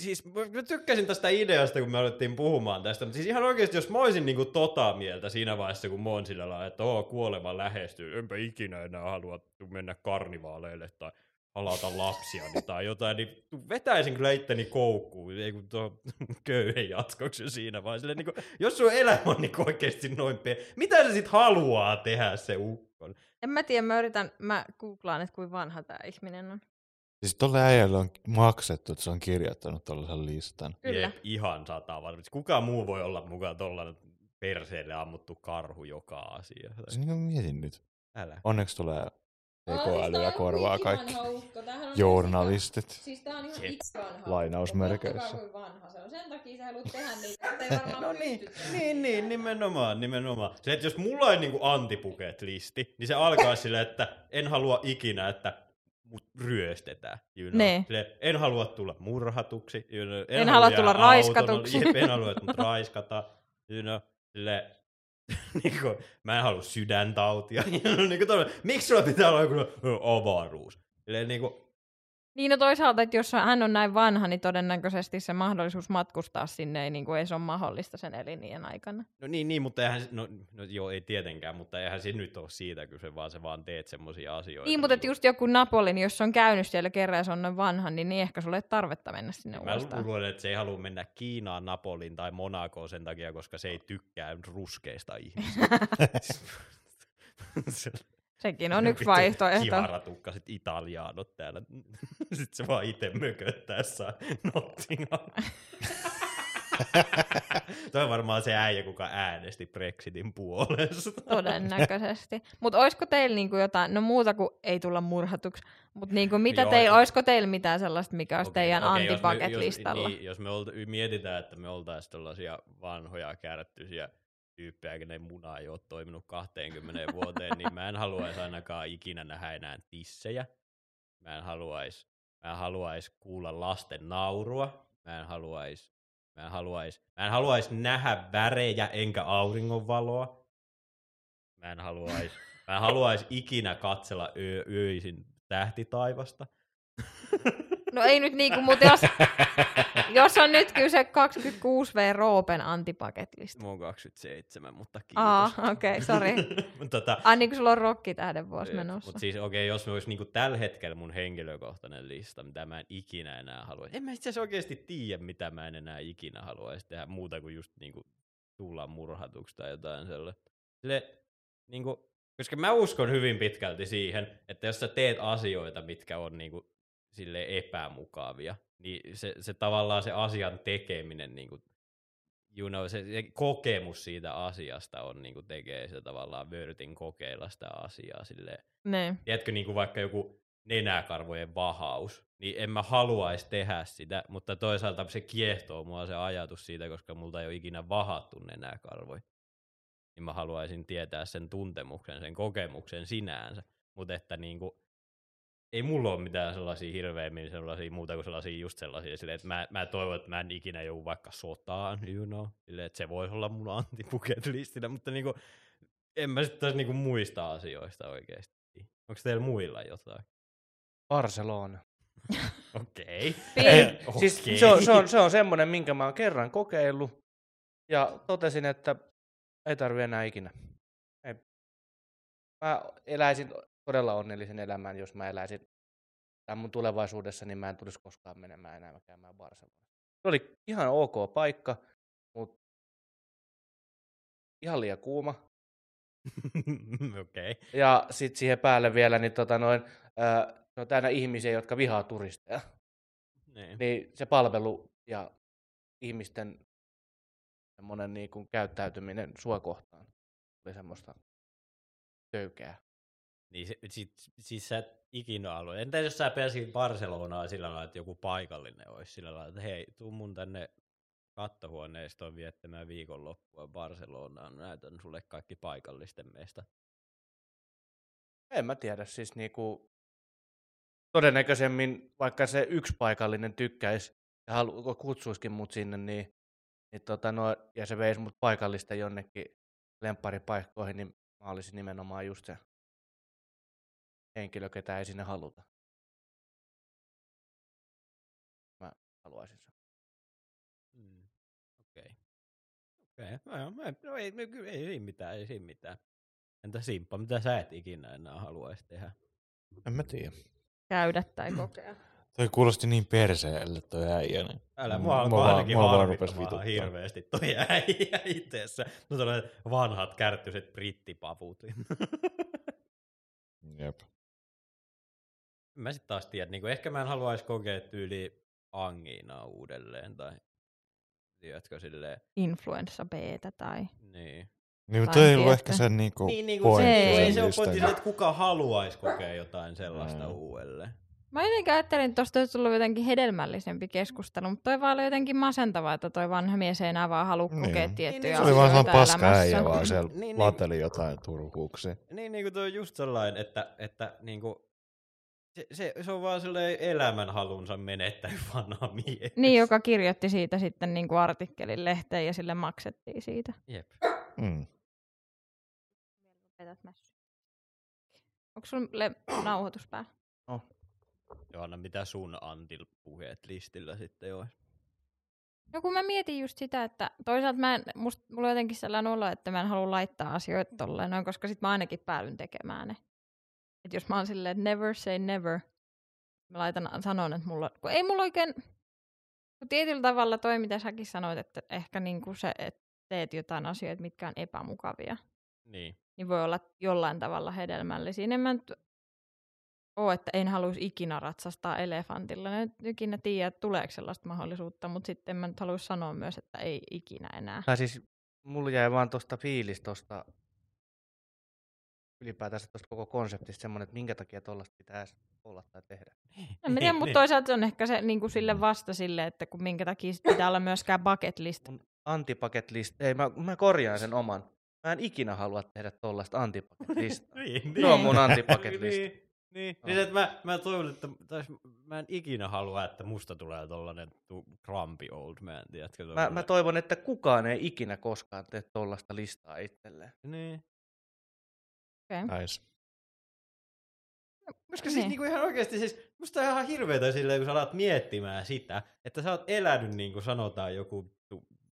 Siis mä tykkäsin tästä ideasta, kun me alettiin puhumaan tästä, mutta siis ihan oikeesti, jos mä oisin niinku tota mieltä siinä vaiheessa, kun mä oon sillä lailla, että kuolema lähestyy, enpä ikinä enää halua mennä karnivaaleille tai halata lapsiani tai jotain, niin vetäisin kyllä itteni koukkuun, ei kun tuo köyhen jatkoksi siinä, vaan silleen, niin kuin, jos sun elämä on niin oikeesti noin mitä se sit haluaa tehdä se ukkon? En mä tiedä, mä googlaan, että kuinka vanha tää ihminen on. Siis tolle äijälle on maksettu, että se on kirjoittanut tollaisen listan. Kyllä. Jep, ihan sataa varmasti. Kuka muu voi olla mukaan tollainen perseelle ammuttu karhu joka asia? Siis mietin nyt. Älä. Onneksi tulee tekoälyä korvaa kaikki. Journalistit. Siis tää on ihan vanha. Lainausmerkeissä. Sen takia sä haluat tehdä niitä, ettei varmaan no niin, nimenomaan. Se, että jos mulla on niinku antipuket-listi, niin se alkaa silleen, että en halua ikinä, että mut ryöstetään. You know. Nee. Sille, en halua tulla murhatuksi. You know. En halua tulla raiskatuksi. En halua, että mut raiskata. You know. Sille, niinku, mä en halua sydäntautia. You know, niinku miksi sulla pitää olla joku avaruus? Sille, niinku. Niin no toisaalta, että jos hän on näin vanha, niin todennäköisesti se mahdollisuus matkustaa sinne niin ei se ole mahdollista sen elinien aikana. No niin, mutta eihän, no joo, ei tietenkään, mutta eihän se nyt ole siitä kyse, vaan se vaan teet semmoisia asioita. Niin, mutta just joku Napoli, niin jos se on käynyt siellä kerran ja se on noin vanha, niin ehkä sulle ei tarvetta mennä sinne uudestaan. Mä luulen, että se ei halua mennä Kiinaan, Napoliin tai Monacoon sen takia, koska se ei tykkää ruskeista ihmisistä. Sekin on yksi vaihtoehto. Kivaratukkaset italiaanot täällä. Sitten se vaan ite mököttää saa Nottingham. Toi on varmaan se äijä, kuka äänesti Brexitin puolesta. Todennäköisesti. Mutta olisiko teillä niinku jotain, no muuta kuin ei tulla murhatuksi, mutta niinku olisiko teillä mitään sellaista, mikä olisi teidän antipaketlistalla? Jos me mietitään, että me oltaisiin tällaisia vanhoja kärttyisiä tyyppejä, kenen muna ei ole toiminut 20 vuoteen, niin mä en haluaisi ainakaan ikinä nähdä enää tissejä. Mä en haluaisi kuulla lasten naurua. Mä en haluaisi nähdä värejä enkä auringonvaloa. Mä en haluaisi ikinä katsella öisin tähtitaivasta. No ei nyt niinku, mutta jos on nyt kyse 26V Roopen antipaketlista. Mä oon 27, mutta kiitos. Okei, sori. Niin sulla on rokkitähden vuosi menossa. Mutta siis okei, jos me olisi niinku tällä hetkellä mun henkilökohtainen lista, mitä mä en ikinä enää haluaisi. En mä itse asiassa oikeesti tiedä, mitä mä en enää ikinä haluaisi tehdä muuta kuin just niinku tulla murhatuksi tai jotain sellaista. Niinku, koska mä uskon hyvin pitkälti siihen, että jos sä teet asioita, mitkä on niinku silleen epämukavia, niin se tavallaan se asian tekeminen, niin kuin, you know, se kokemus siitä asiasta on, niin kuin tekee se tavallaan vörtin kokeilla sitä asiaa silleen. Ne. Tiedätkö, niin kuin vaikka joku nenäkarvojen vahaus, niin en mä haluaisi tehdä sitä, mutta toisaalta se kiehtoo mua se ajatus siitä, koska multa ei ole ikinä vahattu nenäkarvoja. Niin mä haluaisin tietää sen tuntemuksen, sen kokemuksen sinänsä, mutta että niinku ei mulla ole mitään sellaisia hirveämmin sellaisia muuta kuin sellaisia just sellaisia silleen, että mä toivon, että mä en ikinä joudu vaikka sotaan, you know, silleen, että se voisi olla mun antibucket-listinä, mutta niinku, en mä sitten taas niinku muista asioista oikeesti. Onko teillä muilla jotain? Barcelona. Okei. Okay. Siis se on semmoinen, minkä mä oon kerran kokeillut ja totesin, että ei tarvi enää ikinä. Ei. Mä eläisin todella onnellisen elämän, jos mä eläisin tämän mun tulevaisuudessa, niin mä en tulisi koskaan menemään enää käymään Barcelonaan. Se oli ihan ok paikka, mutta ihan liian kuuma. Okay. Ja sitten siihen päälle vielä niin no täynnä ihmisiä, jotka vihaa turisteja. Niin se palvelu ja ihmisten semmoinen niin kuin käyttäytyminen sua kohtaan oli semmoista töykeää. Niin siis sä et ikinä ollut. Entä jos sä pääsit Barcelonaan sillä lailla, että joku paikallinen olisi sillä lailla, että hei, tuu mun tänne kattohuoneistoon viettämään viikonloppua Barcelonaan, näytän sulle kaikki paikallisten meistä. En mä tiedä, siis niinku todennäköisemmin vaikka se yksi paikallinen tykkäisi ja kutsuisikin mut sinne, ja se veisi mut paikallisten jonnekin lempparipaikkoihin, niin mä olisin nimenomaan just se henkilö, ketä ei sinne haluta. Mä haluaisin sen. Okei. No ei siinä mitään. Entä Simppa, mitä sä et ikinä enää haluaisi tehdä? En mä tiedä. Käydä tai kokea. Toi kuulosti niin perseelle toi äijä. Älä, mua ainakin harmittamaan hirveästi toi äijä itseessä. No tällaiset vanhat kärttyiset brittipavut. Jep. Mä sit taas tiedän, niin ehkä mä en haluaisi kokea tyyli angiinaa uudelleen tai tiedätkö silleen. Influenssa B:tä tai. Niin. Niin, mutta ei ollut ehkä sen niinku pointti. Ei se ole pointti, että kuka haluaisi kokea jotain sellaista uudelleen. Mä jotenkin ajattelin, että tosta olisi tullut jotenkin hedelmällisempi keskustelu, mutta toi vaan oli jotenkin masentavaa, että toi vanha mies ei enää vaan halua kokea tiettyjä asioita elämässä. Se oli vaan paska äijä, vaan siellä lateli jotain turhuuksia. Niin, niin kuin toi on just sellainen, että niinku se on vaan silleen elämänhalunsa menettänyt vanha mies. Niin, joka kirjoitti siitä sitten niinku artikkelin lehteen ja sille maksettiin siitä. Jep. Mm. Onko sulle nauhoitus päällä? Oh. Johanna, mitä sun Antil-puheet listillä sitten olisi? No kun mä mietin just sitä, että toisaalta mulla on jotenkin sellainen olo, että mä en halua laittaa asioita tolleen noin, koska sit mä ainakin päädyn tekemään ne. Et jos mä oon silleen, että never say never, mä sanon, että mulla kun ei mulla oikein, kun tietyllä tavalla toi mitä säkin sanoit, että ehkä niinku se, että teet jotain asioita, mitkä on epämukavia, niin voi olla jollain tavalla hedelmällisiä. En mä nyt ole, että en haluaisi ikinä ratsastaa elefantilla. En ikinä tiedä, että tuleeko sellaista mahdollisuutta, mutta sitten mä nyt haluaisi sanoa myös, että ei ikinä enää. Tai siis mulla jäi vaan tuosta fiilistosta, ylipäätään tuosta koko konseptista semmoinen, että minkä takia tuollaista pitää olla tai tehdä. En tiedä, mutta toisaalta se on ehkä se niin kuin sille vasta sille, että kun minkä takia pitää olla myöskään bucket list. Antipaketlista. Ei, mä korjaan sen oman. Mä en ikinä halua tehdä tollaista antipaketlistaa. Se on mun antipaketlista. Niin. Oh. Niin että mä toivon, että mä en ikinä halua, että musta tulee tollanen grumpy old man. Tiedätkö, mä toivon, että kukaan ei ikinä koskaan tee tollaista listaa itselleen. Niin. Okei. Okay. Nice. Koska siis niinku ihan oikeesti siis musta on ihan hirveetä silleen, kun sä alat miettimään sitä, että sä oot elänyt niinku sanotaan joku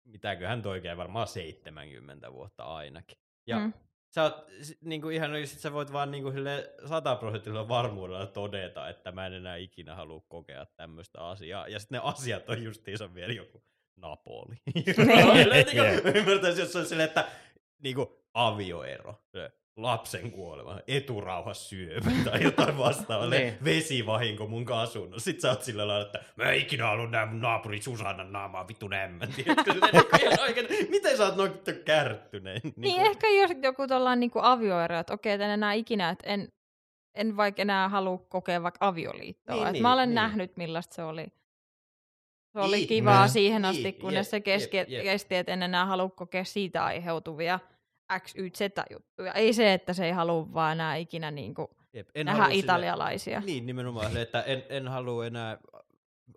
mitäköhän toikee varmaan 70 vuotta ainakin. Ja sä oot niinku ihan oikeesti sä voit vaan niinku sille 100% varmuudella todeta, että mä en enää ikinä halua kokea tämmöistä asiaa. Ja sitten ne asiat on justiinsa vielä joku Napoli. Ymmärtäisi, jos se on silleen, että niinku avioero, lapsen kuolema, eturauhassyöpä tai jotain vastaavaa, vesivahinko mun asunnon. Sit sä oot sillä lailla, että mä en ikinä haluu nää mun naapuri Susannan naamaa vitun ämmän. Miten sä oot noin kärttyneen? Niin ehkä jos joku tollaan niinku avioero, että okei, että en enää ikinä, että en vaikka enää halua kokea vaikka avioliittoa. Niin, mä olen nähnyt, millaista se oli. Se oli kivaa siihen asti, kunnes se kesti, että en enää halua kokea siitä aiheutuvia XYZ-juttuja. Ei se, että se ei halua vaan enää ikinä niinku nähdä italialaisia. Sinne, niin, nimenomaan se, että en halua enää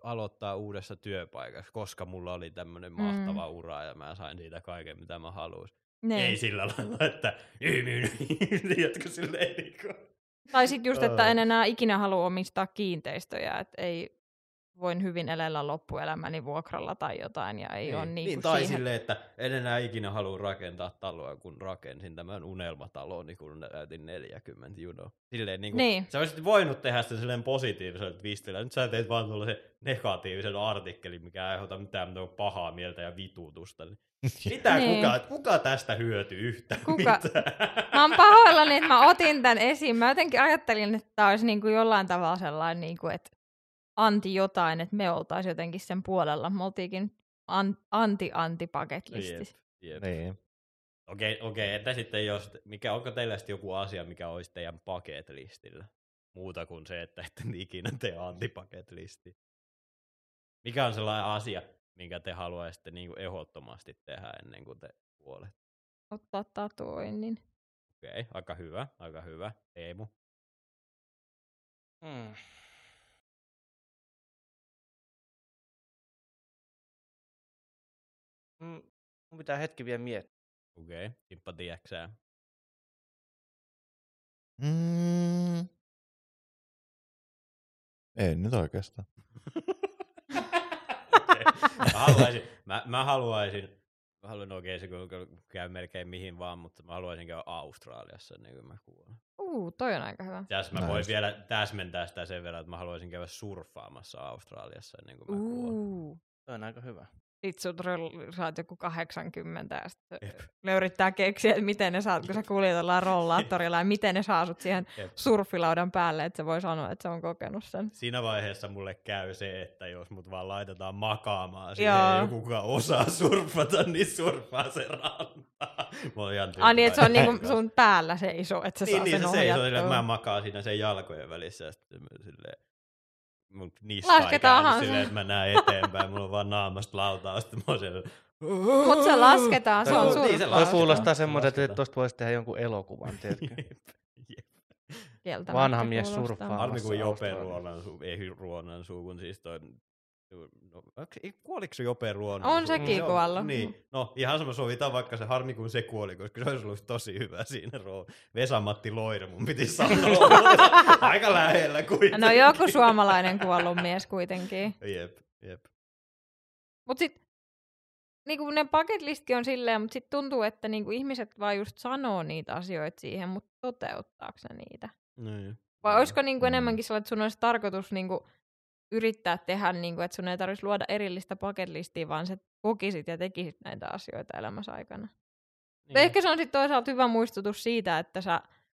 aloittaa uudessa työpaikassa, koska mulla oli tämmönen mahtava ura ja mä sain siitä kaiken, mitä mä halusin. Ei sillä lailla, että jatka silleen niinku. Tai sit just, että en enää ikinä halua omistaa kiinteistöjä, että ei voin hyvin elellä loppuelämäni vuokralla tai jotain. Ja ei ole niin tai siihen... silleen, että en enää ikinä halua rakentaa taloa, kun rakensin tämän unelmatalon, niin kun näytin 40, you know. Silleen, niin. Sä olisit voinut tehdä sen silleen positiivisella twistillä. Nyt sä teet vaan tuollaisen negatiivisen artikkelin, mikä aiheuta mitään pahaa mieltä ja vituutusta. Mitä niin. kuka tästä hyötyy yhtään mitään? Mä oon pahoillani, että mä otin tämän esiin. Mä jotenkin ajattelin, että tää olisi niin kuin jollain tavalla sellainen, niin kuin, että anti jotain, että me oltaisiin jotenkin sen puolella. Me oltiinkin anti-paket-listissä. Jep. Okei, entä sitten jos, onko teillä sitten joku asia, mikä olisi teidän paket-listillä? Muuta kuin se, että ette ikinä tee anti-paket-listiä. Mikä on sellainen asia, minkä te haluaisitte niin kuin ehdottomasti tehdä ennen kuin te kuolet? Ottaa tatuoinnin. Okei, aika hyvä. Teemu. Mun pitää hetki vielä miettiä. Okei, Kippa, tiedäksää. Ei nyt oikeastaan. Mä haluaisin oikein se, kun käy melkein mihin vaan, mutta mä haluaisin käydä Australiassa ennen kuin mä kuolen. Toi on aika hyvä. Tässä mä voin vielä täsmentää sitä sen verran, että mä haluaisin käydä surffaamassa Australiassa ennen kuin mä kuolen. Toi on aika hyvä. Sit sut saat joku 80 ja sitten ne yrittää keksiä, että miten ne saat, kun sä kuljetellaan rollaattorilla ja miten ne saa sut siihen surfilaudan päälle, että se voi sanoa, että se on kokenut sen. Siinä vaiheessa mulle käy se, että jos mut vaan laitetaan makaamaan siihen, joku kuka osaa surfata, niin surfaa se rantaa. Niin, että se on niinku sun päällä se iso, että sä saa sen ohjattua. Niin, se iso, mä makaan siinä sen jalkojen välissä ja sitten silleen. Mun niskaan käännyt silleen, että mä näen eteenpäin, mulla on vaan naamasta lautaa, sitten mä oon siellä. Mut se lasketaan, se on surffaus. Toi kuulostaa semmoiselta, että tosta voisi tehdä jonkun elokuvan, tiedätkö? Vanha mies surffaamassa. Harmi kuin Jope Ruonansuu, kun siis toi... Kuoliko se Jope Ruonansuu? On sekin kuollut. Niin, no ihan sama, sovitaan vaikka se harmi kuin se kuoli, koska se olisi ollut tosi hyvä siinä rooli. Vesa-Matti Loira mun piti sanoa, aika lähellä kuitenkin. No joku suomalainen kuollut mies kuitenkin. Jep. Mut sit, niinku ne paketlistkin on silleen, mut sit tuntuu, että niinku ihmiset vaan just sanoo niitä asioita siihen, mut toteuttaako se niitä? No, vai olisiko niinku enemmänkin sellainen, että sun olisi tarkoitus niinku yrittää tehdä, niin että sun ei tarvitsisi luoda erillistä paketlistia, vaan sä kokisit ja tekisit näitä asioita elämässä aikana. Niin. Ehkä se on sitten toisaalta hyvä muistutus siitä, että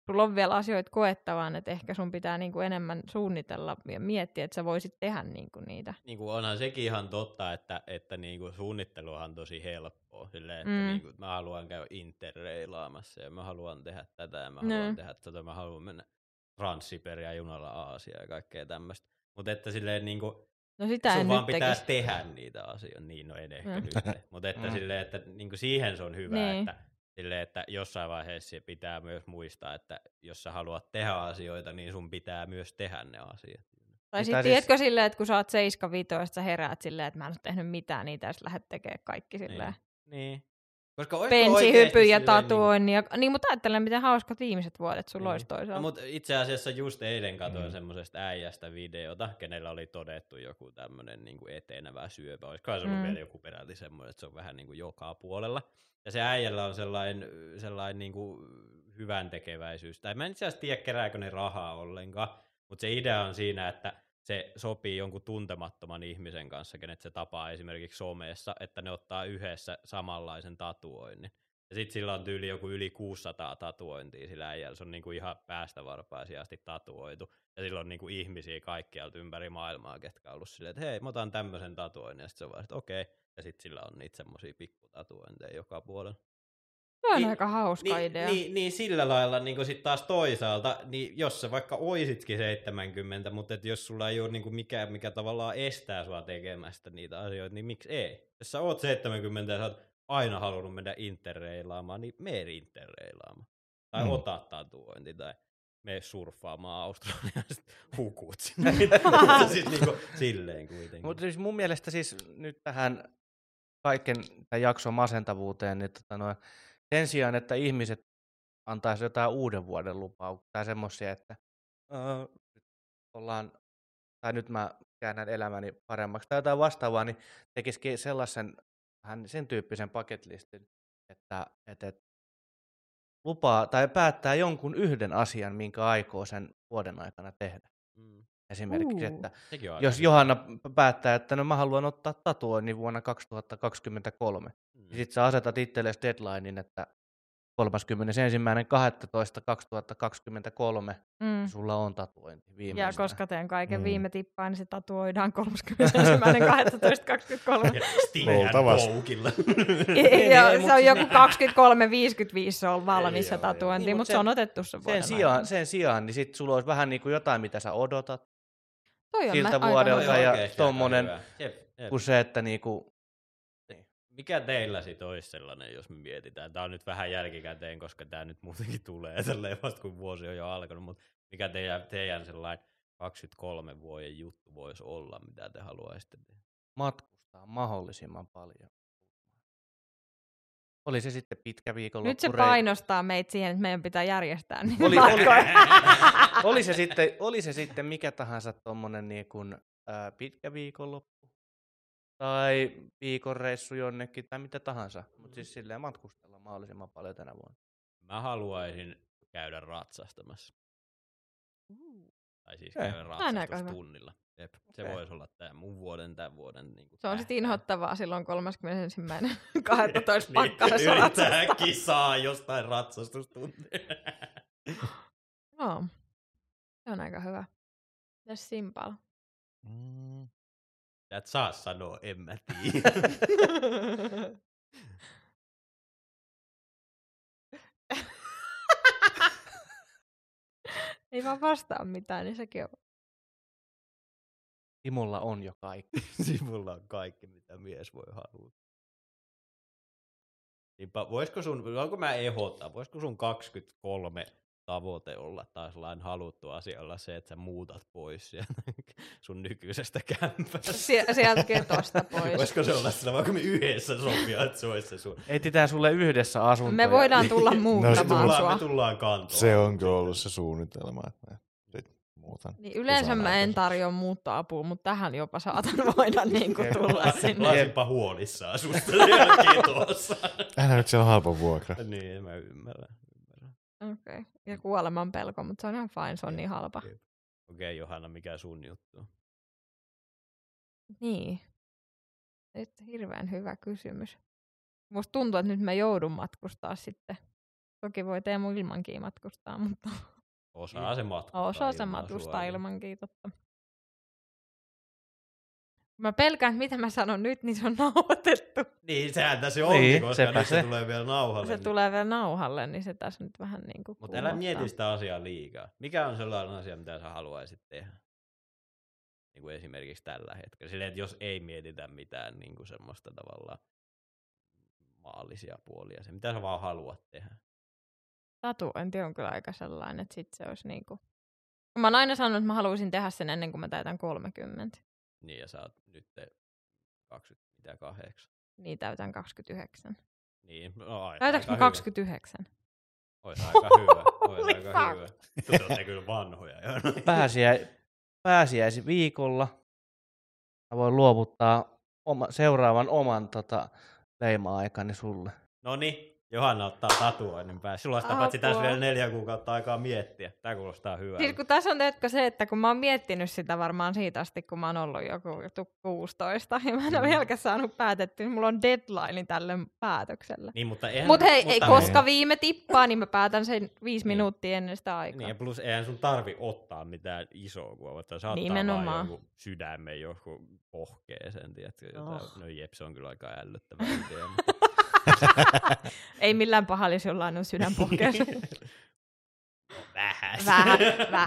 sulla on vielä asioita koettavaan, että ehkä sun pitää niin enemmän suunnitella ja miettiä, että sä voisit tehdä niin niitä. Niin onhan sekin ihan totta, että niin suunnitteluhan on tosi helppoa. Silleen, että niin mä haluan käydä interreilaamassa ja mä haluan tehdä tätä ja mä haluan tehdä tätä. Mä haluan mennä Trans-Siberia junalla Aasiaan ja kaikkea tämmöistä. Mutta että silleen niinku, no sun vaan pitää tehdä niitä asioita, niin no en ehkä nyt. Mutta että silleen, että niinku siihen se on hyvä, niin. Että silleen, että jossain vaiheessa pitää myös muistaa, että jos sä haluat tehdä asioita, niin sun pitää myös tehdä ne asiat. Tai sitten tiedätkö silleen, että kun sä oot 7-5, sä heräät silleen, että mä en oo tehnyt mitään, niitä jos lähdet tekemään kaikki silleen. Niin. Pensihypyjä, tatuoinnia, niin mutta ajattelen, miten hauskat viimeiset vuodet sulla olisi toisaalta. No, mutta itse asiassa just eilen katsoin semmoisesta äijästä videota, kenellä oli todettu joku tämmöinen niin kuin etenevä syöpä. Olisikohan se ollut vielä joku peräti semmoinen, että se on vähän niin kuin joka puolella. Ja se äijällä on sellainen niin kuin hyvän tekeväisyys. Tai mä en itse asiassa tiedä, kerääkö ne rahaa ollenkaan, mutta se idea on siinä, että se sopii jonkun tuntemattoman ihmisen kanssa, kenet se tapaa esimerkiksi somessa, että ne ottaa yhdessä samanlaisen tatuoinnin. Ja sit sillä on tyyli joku yli 600 tatuointia sillä äijällä. Se on niinku ihan päästä varpaisiin asti tatuoitu. Ja sillä on niinku ihmisiä kaikkialta ympäri maailmaa, ketkä on ollut silleen, että hei, mä otan tämmöisen tatuoinnin. Ja sit se on vaan, että okei. Ja sit sillä on niitä semmosia pikkutatuointeja joka puolella. Se on aika hauska idea. Niin sillä lailla niin sit taas toisaalta, niin jos sä vaikka oisitkin 70, mutta et jos sulla ei ole niin mikään, mikä tavallaan estää sua tekemästä niitä asioita, niin miksi ei? Jos sä oot 70 ja sä oot aina halunnut mennä interreilaamaan, niin mene interreilaamaan. Tai ota tatuointi tai mene surffaamaan Australiasta, hukut sinne. Siis niin kuin, silleen kuitenkin. Mutta siis mun mielestä siis nyt tähän kaiken tämän jakson masentavuuteen, niin sen sijaan, että ihmiset antaisivat jotain uuden vuoden lupauksia tai semmoisia, että ollaan tai nyt mä käännän elämäni paremmaksi, tai jotain vastaavaa, niin tekisikin sellaisen, vähän sen tyyppisen paketlistin, että lupaa tai päättää jonkun yhden asian, minkä aikoo sen vuoden aikana tehdä. Mm. Esimerkiksi, että jos Johanna päättää, että no mä haluan ottaa tatuoinnin vuonna 2023, niin sit sä asetat itsellesi deadlinein, että 31.12.2023 sulla on tatuointi viimeistään. Ja koska teen kaiken viime tippaan, niin se tatuoidaan 31.12.2023. Steven Poukilla. Se on joku 23.55, se on valmis se tatuointi, niin, mutta se on otettu sen vuoden aikana. Sen sijaan, niin sit sulla olisi vähän niin kuin jotain, mitä sä odotat siltä vuodelta ja tommonen, kun se, että niinku... Mikä teillä sit olisi sellainen, jos me mietitään? Tää on nyt vähän jälkikäteen, koska tää nyt muutenkin tulee tälleen vasta kun vuosi on jo alkanut, mutta mikä teidän sellainen 23 vuoden juttu voisi olla, mitä te haluaisitte tehdä? Matkustaa mahdollisimman paljon. Oli se sitten pitkä viikonloppu. Nyt se painostaa meitä siihen, että meidän pitää järjestää niitä oli se sitten mikä tahansa tommonen niin kuin, pitkä viikonloppu. Tai viikonreissu jonnekin, tai mitä tahansa. Mutta siis silleen matkustella mahdollisimman paljon tänä vuonna. Mä haluaisin käydä ratsastamassa. Tai siis käydä ratsastustunnilla. Se voisi olla tää mun vuoden, tämän vuoden. Niin se on sitten inhottavaa silloin 31.12. pakkasessa ratsastaa. Yrittää kisaa jostain ratsastustuntia. No, se on aika hyvä. Mitäs Simpal? Et saa sanoa, en mä tiedä. Ei vaan vastaa mitään, niin sekin on. Timolla on jo kaikki. Timolla on kaikki, mitä mies voi haluta. Niinpä, voisiko sun 23 tavoite olla taas lain haluttu asia olla se, että sä muutat pois sun nykyisestä kämpästä. Sieltä ketosta pois. Voisiko se olla sillä, vaikka me yhdessä sopia, että se olisi se sun. Etsitään sulle yhdessä asuntoja. Me voidaan tulla muuttamaan sua. Me tullaan kantoon. Se on kyllä ollut se suunnitelma, että me muutan. Niin yleensä mä en tarjoa muuttoapua, mutta tähän jopa saatan voida niin kuin tulla sinne. Laisinpa huolissaan susta siellä ketossa. Älä nyt, se on halpa vuokra. Niin, mä ymmärrän. Okei. Ja kuoleman pelko, mutta se on ihan fine, se on niin halpa. Okei, Johanna, mikä sun juttu? Niin. Nyt hirveän hyvä kysymys. Musta tuntuu, että nyt mä joudun matkustaa sitten. Toki voi Teemu ilmankin matkustaa, mutta... Osaa se matkustaa ilmankin, totta. Mä pelkään, mitä mä sanon nyt, niin se on nauhoitettu. Niin, sehän tässä onkin, niin, koska se tulee vielä nauhalle. Se tulee vielä nauhalle, niin se tässä nyt vähän niin kuin... Mutta älä mieti sitä asiaa liikaa. Mikä on sellainen asia, mitä sä haluaisit tehdä? Niin kuin esimerkiksi tällä hetkellä. Silleen, että jos ei mietitä mitään niin kuin semmoista tavallaan maallisia puolia. Se, mitä sä vaan haluat tehdä? Tatuointi on kyllä aika sellainen, että sit se olisi niin kuin... Mä oon aina sanonut, että mä haluaisin tehdä sen ennen kuin mä täytän 30. Niin, ja sä oot nyt 28. Niin, täytän 29. Niin, no aina. Täytäks mä 29? Ois aika hyvä, ois aika hyvä. Te ootte kyllä vanhoja. Pääsiäisi viikolla. Mä voin luovuttaa seuraavan leima-aikani sulle. Noniin. Johanna ottaa tatuoinnin päälle. Silloin sitä patsi tässä vielä 4 kuukautta aikaa miettiä. Tämä kuulostaa hyvältä. Siis kun tässä on se, että kun mä oon miettinyt sitä varmaan siitä asti, kun mä oon ollut joku 16, ja mä en ole vieläkään saanut päätetty, niin mulla on deadline tälle päätöksellä. Niin, koska viime tippaa, niin mä päätän sen 5 minuuttia ennen sitä aikaa. Niin, ja plus eihän sun tarvi ottaa mitään isoa kuvaa, että saattaa vaan joku sydämen, joku pohkeeseen. No jep, se on kyllä aika ällöttävä idea. Ei millään pahalla, jollain on sydänpohkeessa. Vähän.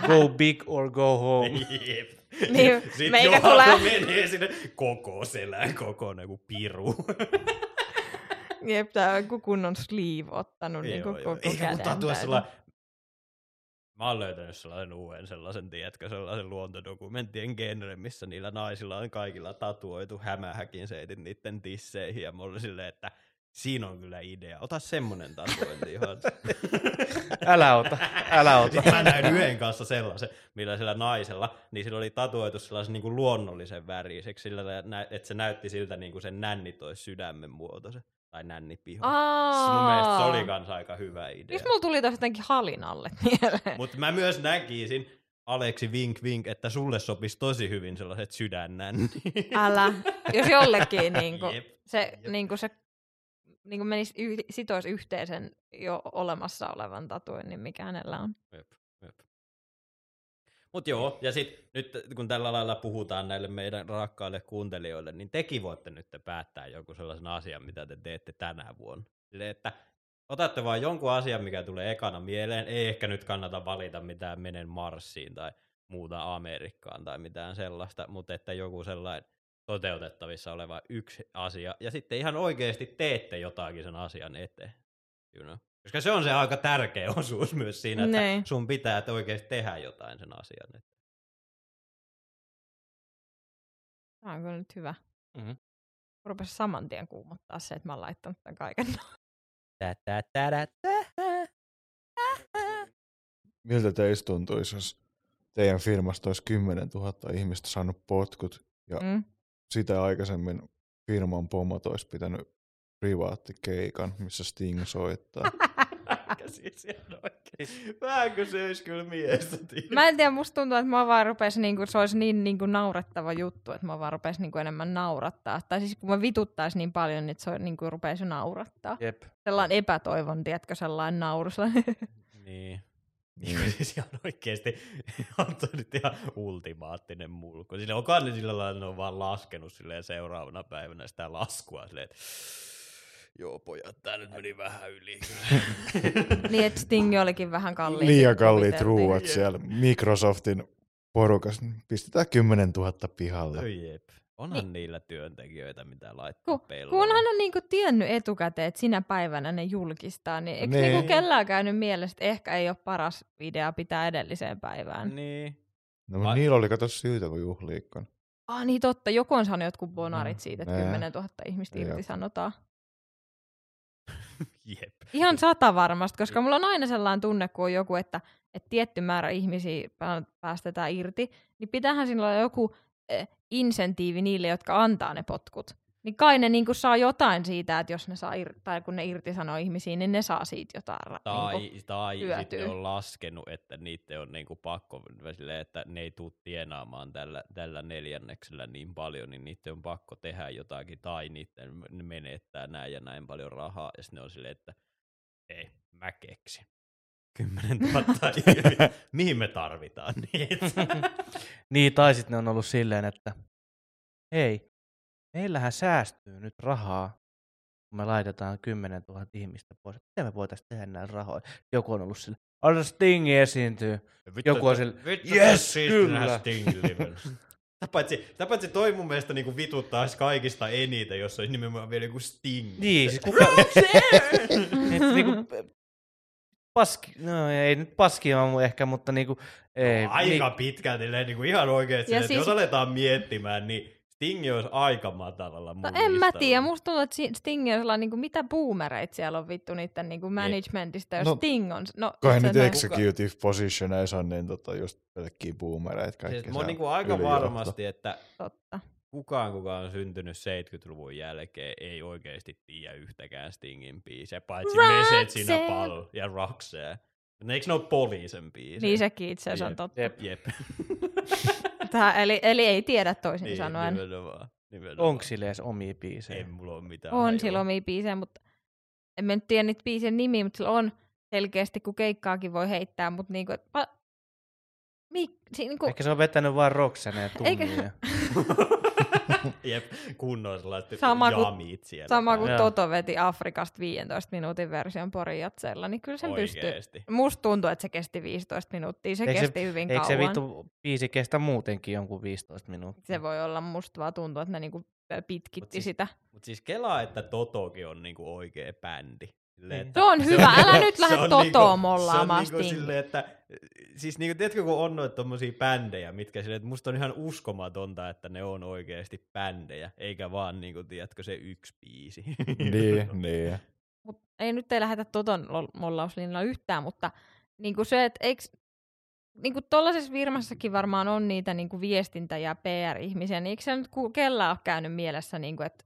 Go big or go home. Yep. Niin, sitten Johanna menee sinne koko selän kokonaan kuin piru. Jep, tää on kunnon sleeve ottanut niin koko käden. Eikä tuossa sellainen... Mä oon löytänyt sellaisen uuden sellaisen luontodokumenttien genre, missä niillä naisilla on kaikilla tatuoitu hämähäkin seitin niiden tisseihin. Ja mä olin silleen, että Siinä on kyllä idea. Ota semmonen tatuointi, Hans. Älä ota. Sitten mä näin yhden kanssa sellaisen, millä sillä naisella, niin sillä oli tatuoitu sellaisen niin kuin luonnollisen väriseksi, että se näytti siltä niin kuin sen nännit olisi sydämen muotoisen. Tai nännipiho. Mun mielestä se oli kans aika hyvä idea. Miksi mulla tuli taas jotenkin Halinalle mieleen? Mutta mä myös näkisin, Aleksi vink vink, että sulle sopisi tosi hyvin sellaiset sydännänni. Älä. Jos jollekin niinku, se menisi sitoisi yhteen sen jo olemassa olevan tatuoinnin, mikä hänellä on. Jep. Mut joo, ja sit nyt kun tällä lailla puhutaan näille meidän rakkaille kuuntelijoille, niin tekin voitte nyt päättää jonkun sellaisen asian, mitä te teette tänä vuonna. Silleen, että otatte vaan jonkun asian, mikä tulee ekana mieleen, ei ehkä nyt kannata valita mitään menen Marsiin tai muuta Amerikkaan tai mitään sellaista, mutta että joku sellainen toteutettavissa oleva yksi asia, ja sitten ihan oikeesti teette jotakin sen asian eteen, you know? Koska se on se aika tärkeä osuus myös siinä, että sun pitää oikeasti tehdä jotain sen asian. Tämä on kyllä nyt hyvä. Mm-hmm. Rupesi saman tien kuumottaa se, että mä oon laittanut tämän kaiken. Miltä teistä tuntuisi, jos teidän firmasta olisi 10 000 ihmistä saanut potkut ja sitä aikaisemmin firman pomot olisi pitänyt privaattikeikan, missä Sting soittaa. Vähänkö se olisi kyllä miestä. Mä en tiedä, musta tuntuu, että mä vaan rupesin, niin se olisi niin, naurettava juttu, että mä vaan rupesin enemmän naurattaa. Tai siis kun mä vituttaisin niin paljon, niin se niin rupesin naurattaa. Jep. Sellainen epätoivon, tiedätkö, sellainen nauru. Niin. Niin, siis ihan oikeesti on nyt ihan ultimaattinen mulku. Sille on kanni sillä lailla, on vaan laskenut seuraavana päivänä sitä laskua silleen, että joo pojat, tää nyt meni vähän yli. Niin, et Sting olikin vähän kalliit. Liian kalliit ruuat siellä Microsoftin porukas. Pistetään 10 000 pihalle. Jep. Onhan niillä työntekijöitä, mitä laittaa pelloon. Kunhan on niinku tiennyt etukäteen, että sinä päivänä ne julkistaa, niin eikö niinku kellään käynyt mielessä, että ehkä ei ole paras idea pitää edelliseen päivään? Niin. No niillä oli kato syytä, kun juhliikkona. Niin totta, joku on saanut jotkut bonarit siitä, että 10 000 ihmistä irti sanotaan. Jep. Ihan sata varmasti, koska mulla on aina sellainen tunne, kun on joku, että tietty määrä ihmisiä päästetään irti, niin pitäähän sillä olla joku insentiivi niille, jotka antaa ne potkut. Niin kai ne niinku saa jotain siitä, että jos ne saa tai kun ne irtisanoo ihmisiä, niin ne saa siitä jotain tai sitten on laskenut, että niitä on niinku pakko, että ne ei tule tienaamaan tällä neljänneksellä niin paljon, niin niitä on pakko tehdä jotakin, tai niitä menettää näin ja näin paljon rahaa, ja sitten ne on silleen, että ei, mä keksin. 10 000 ihmisiä. Mihin me tarvitaan niitä? Niin, tai sitten ne on ollut silleen, että hei, meillähän säästyy nyt rahaa, kun me laitetaan 10 000 ihmistä pois. Miten me voitaisiin tehdä näillä rahoilla? Joku on ollut silleen, anna Stingi esiintyy. Joku on silleen, jes, kyllä. Paitsi toi mun mielestä niinku vituttaisi kaikista eniten, jos olisi nimenomaan vielä joku Sting. Niin, siis kuka... Paski, no ei nyt paskimaa ehkä, mutta niinku... Ei, aika pitkälti, niinku ihan oikeesti, että siis... jos aletaan miettimään, niin Sting olisi aika matalalla mun listalla. En mä tiedä, musta tuntuu, että Sting on sellainen, niinku, mitä boomereit siellä on vittu niiden niinku managementista, jos Sting on... No, kai nyt executive position ei saa niin just pelkkiä boomereita kaikki. Siis, mä oon niinku aika varmasti, että... Totta. Kuka on syntynyt 70-luvun jälkeen ei oikeesti tiedä yhtäkään Stingin biisiä, paitsi Messageina Pal ja Roxanne. Eikö ne ole Poliisen biisiä? Niin sekin itse asiassa on totta. Jep. Eli ei tiedä toisin sanoen. Nimenomaan. Onko sillä edes omia biisejä? Ei mulla ole mitään. On sillä omia biisejä, mutta en mä nyt tiedä niitä biisien nimiä, mutta sillä on selkeästi, kun keikkaakin voi heittää, mutta niinku... Niinku... Ehkä se on vetänyt vaan Roxanne tunnia. Jep, kunnon sellaiset jamit siellä. Sama kuin Toto veti Afrikasta 15 minuutin version Porin jatseella, niin kyllä sen pystyy. Musta tuntuu, että se kesti 15 minuuttia, se kesti hyvin kauan. Eikö se vittu biisi kestä muutenkin jonkun 15 minuuttia? Se voi olla, musta vaan tuntuu, että ne niinku pitkitti sitä. Mutta siis kelaa, että Totokin on niinku oikea bändi. Silleen, tuo on hyvä, älä nyt lähde Totoa mollaamaan. Se on niinku silleen, että siis niinku, tiedätkö kun on noita tommosia bändejä, mitkä silleen, että musta on ihan uskomatonta, että ne on oikeesti bändejä, eikä vaan niinku, tiedätkö se yksi biisi. Niin. Mut ei nyt ei lähdetä Toton mollauslinjalla yhtään, mutta niinku se, että eiks niinku tollasessa firmassakin varmaan on niitä niinku viestintä- ja PR-ihmisiä, niin eikö se nyt kellään ole käynyt mielessä niinku, että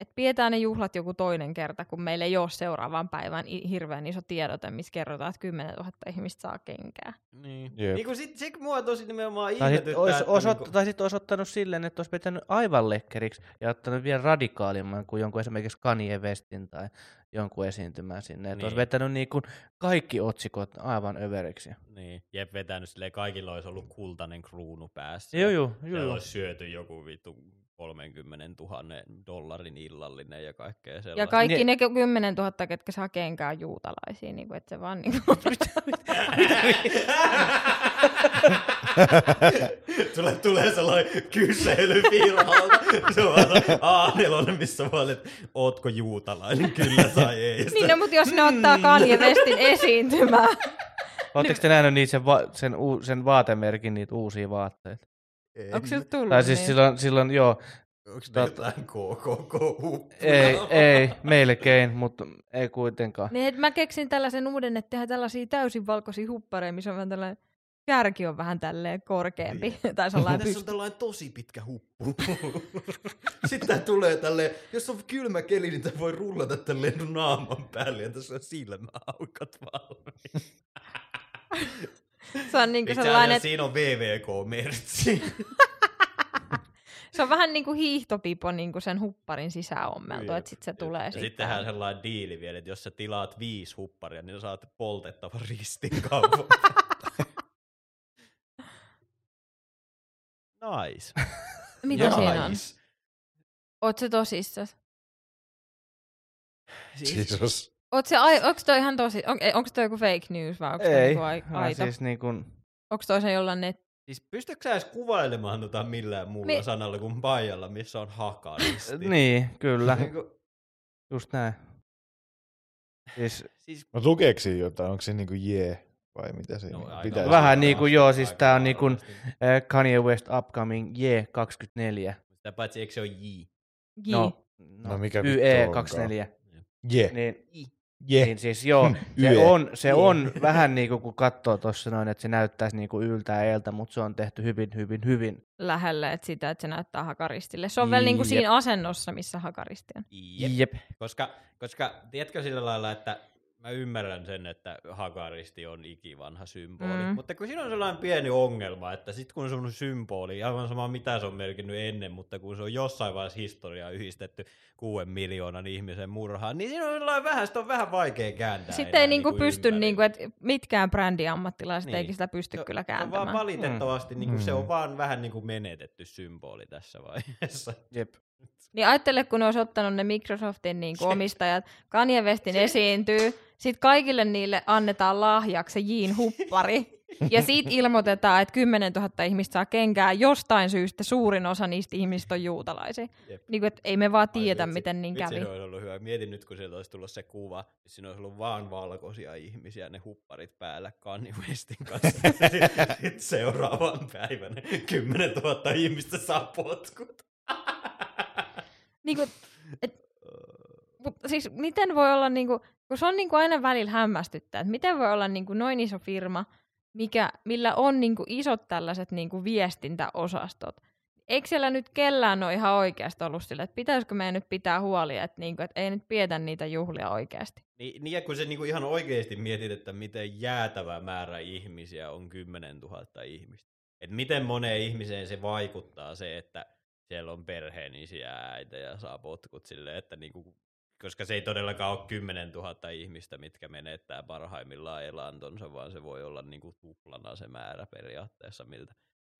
et pidetään ne juhlat joku toinen kerta, kun meillä ei ole seuraavan päivän hirveän iso tiedote, missä kerrotaan, että 10 000 ihmistä saa kenkää. Niin. Niinku se mua tosi nimenomaan ihmetyttää. Tai sitten olisi ottanut silleen, että olisi pitänyt aivan lekkeriksi ja ottanut vielä radikaalimman kuin jonkun esimerkiksi Kanye Westin tai jonkun esiintymään sinne. Niin. Olisi vetänyt niinku kaikki otsikot aivan överiksi. Niin. Jep, vetänyt silleen, kaikilla olisi ollut kultainen kruunu päässä. Joo. Olisi syöty joku vitu $30,000 illallinen ja kaikkea sellaista. Ja kaikki ne 10 000, ketkä saa kenkää juutalaisia, niin kuin, että se vaan niin kuin sulle tulee sellainen kysely firmalta. Se on A4, missä vaan, että ootko juutalainen, kyllä tai ei. Niin, no, mutta jos ne ottaa Kanye Westin esiintymään. Oletteko te nähneet niitä sen vaatemerkin, niitä uusia vaatteita? Onko sillä tullut? Tai siis silloin joo. Onko jotain KKK-huppuna? Ei, melkein, mutta ei kuitenkaan. Mä keksin tällaisen uuden, että tehdään tällaisia täysin valkoisia huppareja, missä on vähän tällainen, kärki on vähän tälleen korkeampi. Tai tässä on tällainen tosi pitkä huppu. Sitten tulee tälleen, jos on kylmä keli, niin tämä voi rullata tälleen naaman päälle, ja tässä on silmäaukat valmiin. Se on niinku sellainen, siinä on VVK-mertsi. Se on vähän niinku hiihtopipo niinku sen hupparin sisäommeltu, että sit se tulee. Sitten tehdään sellainen diili vielä, että jos sä tilaat 5 hupparia, niin saat poltettavan ristin kauan. Nice. Mitä siinä on? Oot se tosissas? Siis. Onko toi ihan tosi? Onko toi joku fake news vai onko toi joku aito? Siis niin kun onko toi se jollain netti? Siis pystytkö sä edes kuvailemaan tota millään muulla sanalla kuin paijalla, missä on hakaristi? Niin, kyllä. Just näin. Siis lukeeko siinä jotain? Onko se niinku vai mitä se pitäisi? Vähän niinku siis tää on niinku Kanye West upcoming 24. Sitä paitsi eikö se ole J? No mikä YE 24. Niin siis joo, se on vähän niinku kun katsoo tuossa noin, että se näyttäisi niinku yltä ja eltä, mutta se on tehty hyvin lähelle, että sitä, että se näyttää hakaristille. Se on vielä niinku siinä asennossa, missä hakaristi on. Jep. Koska tiedätkö sillä lailla, että mä ymmärrän sen, että hakaristi on ikivanha symboli, mutta kun siinä on sellainen pieni ongelma, että sit kun sun symboli, aivan sama mitä se on merkinnyt ennen, mutta kun se on jossain vaiheessa historiaa yhdistetty 6 miljoonan ihmisen murhaan, niin siinä on sellainen vähän, sitä on vähän vaikea kääntää. Sitten ei niinku pysty, niinku, että mitkään brändiammattilaiset niin. Eikä sitä pysty kyllä kääntämään. On vaan valitettavasti niinku, se on vaan vähän niinku menetetty symboli tässä vaiheessa. Jep. Niin ajattele, kun ne olisi ottanut ne Microsoftin niinku omistajat, Kanye Westin esiintyy, sitten kaikille niille annetaan lahjaksi J:n huppari, ja siitä ilmoitetaan, että 10 000 ihmistä saa kenkää, jostain syystä suurin osa niistä ihmistä on juutalaisia. Niin kuin, ei me vaan tiedä, miten niin kävi. Siinä olisi ollut hyvä. Mietin nyt, kun sieltä olisi tullut se kuva, että siinä olisi ollut vaan valkoisia ihmisiä, ne hupparit päällä Kanye Westin kanssa. Sitten seuraavan päivänä 10 000 ihmistä saa potkut. Niinku, mutta siis miten voi olla, niinku, kun se on niinku aina välillä hämmästyttää, että miten voi olla niinku noin iso firma, millä on niinku isot tällaiset niinku viestintäosastot. Eikö siellä nyt kellään ole ihan oikeasti ollut sille, että pitäisikö meidän nyt pitää huolia, että niinku, et ei nyt pidetä niitä juhlia oikeasti? Niin ja kun se niinku ihan oikeasti mietit, että miten jäätävä määrä ihmisiä on 10 000 ihmistä. Että miten moneen ihmiseen se vaikuttaa se, että siellä on perheenisiä äitä ja saa potkut silleen, että niinku, koska se ei todellakaan ole 10 000 ihmistä, mitkä menettää parhaimmillaan elantonsa, vaan se voi olla niinku tuplana se määrä periaatteessa, miltä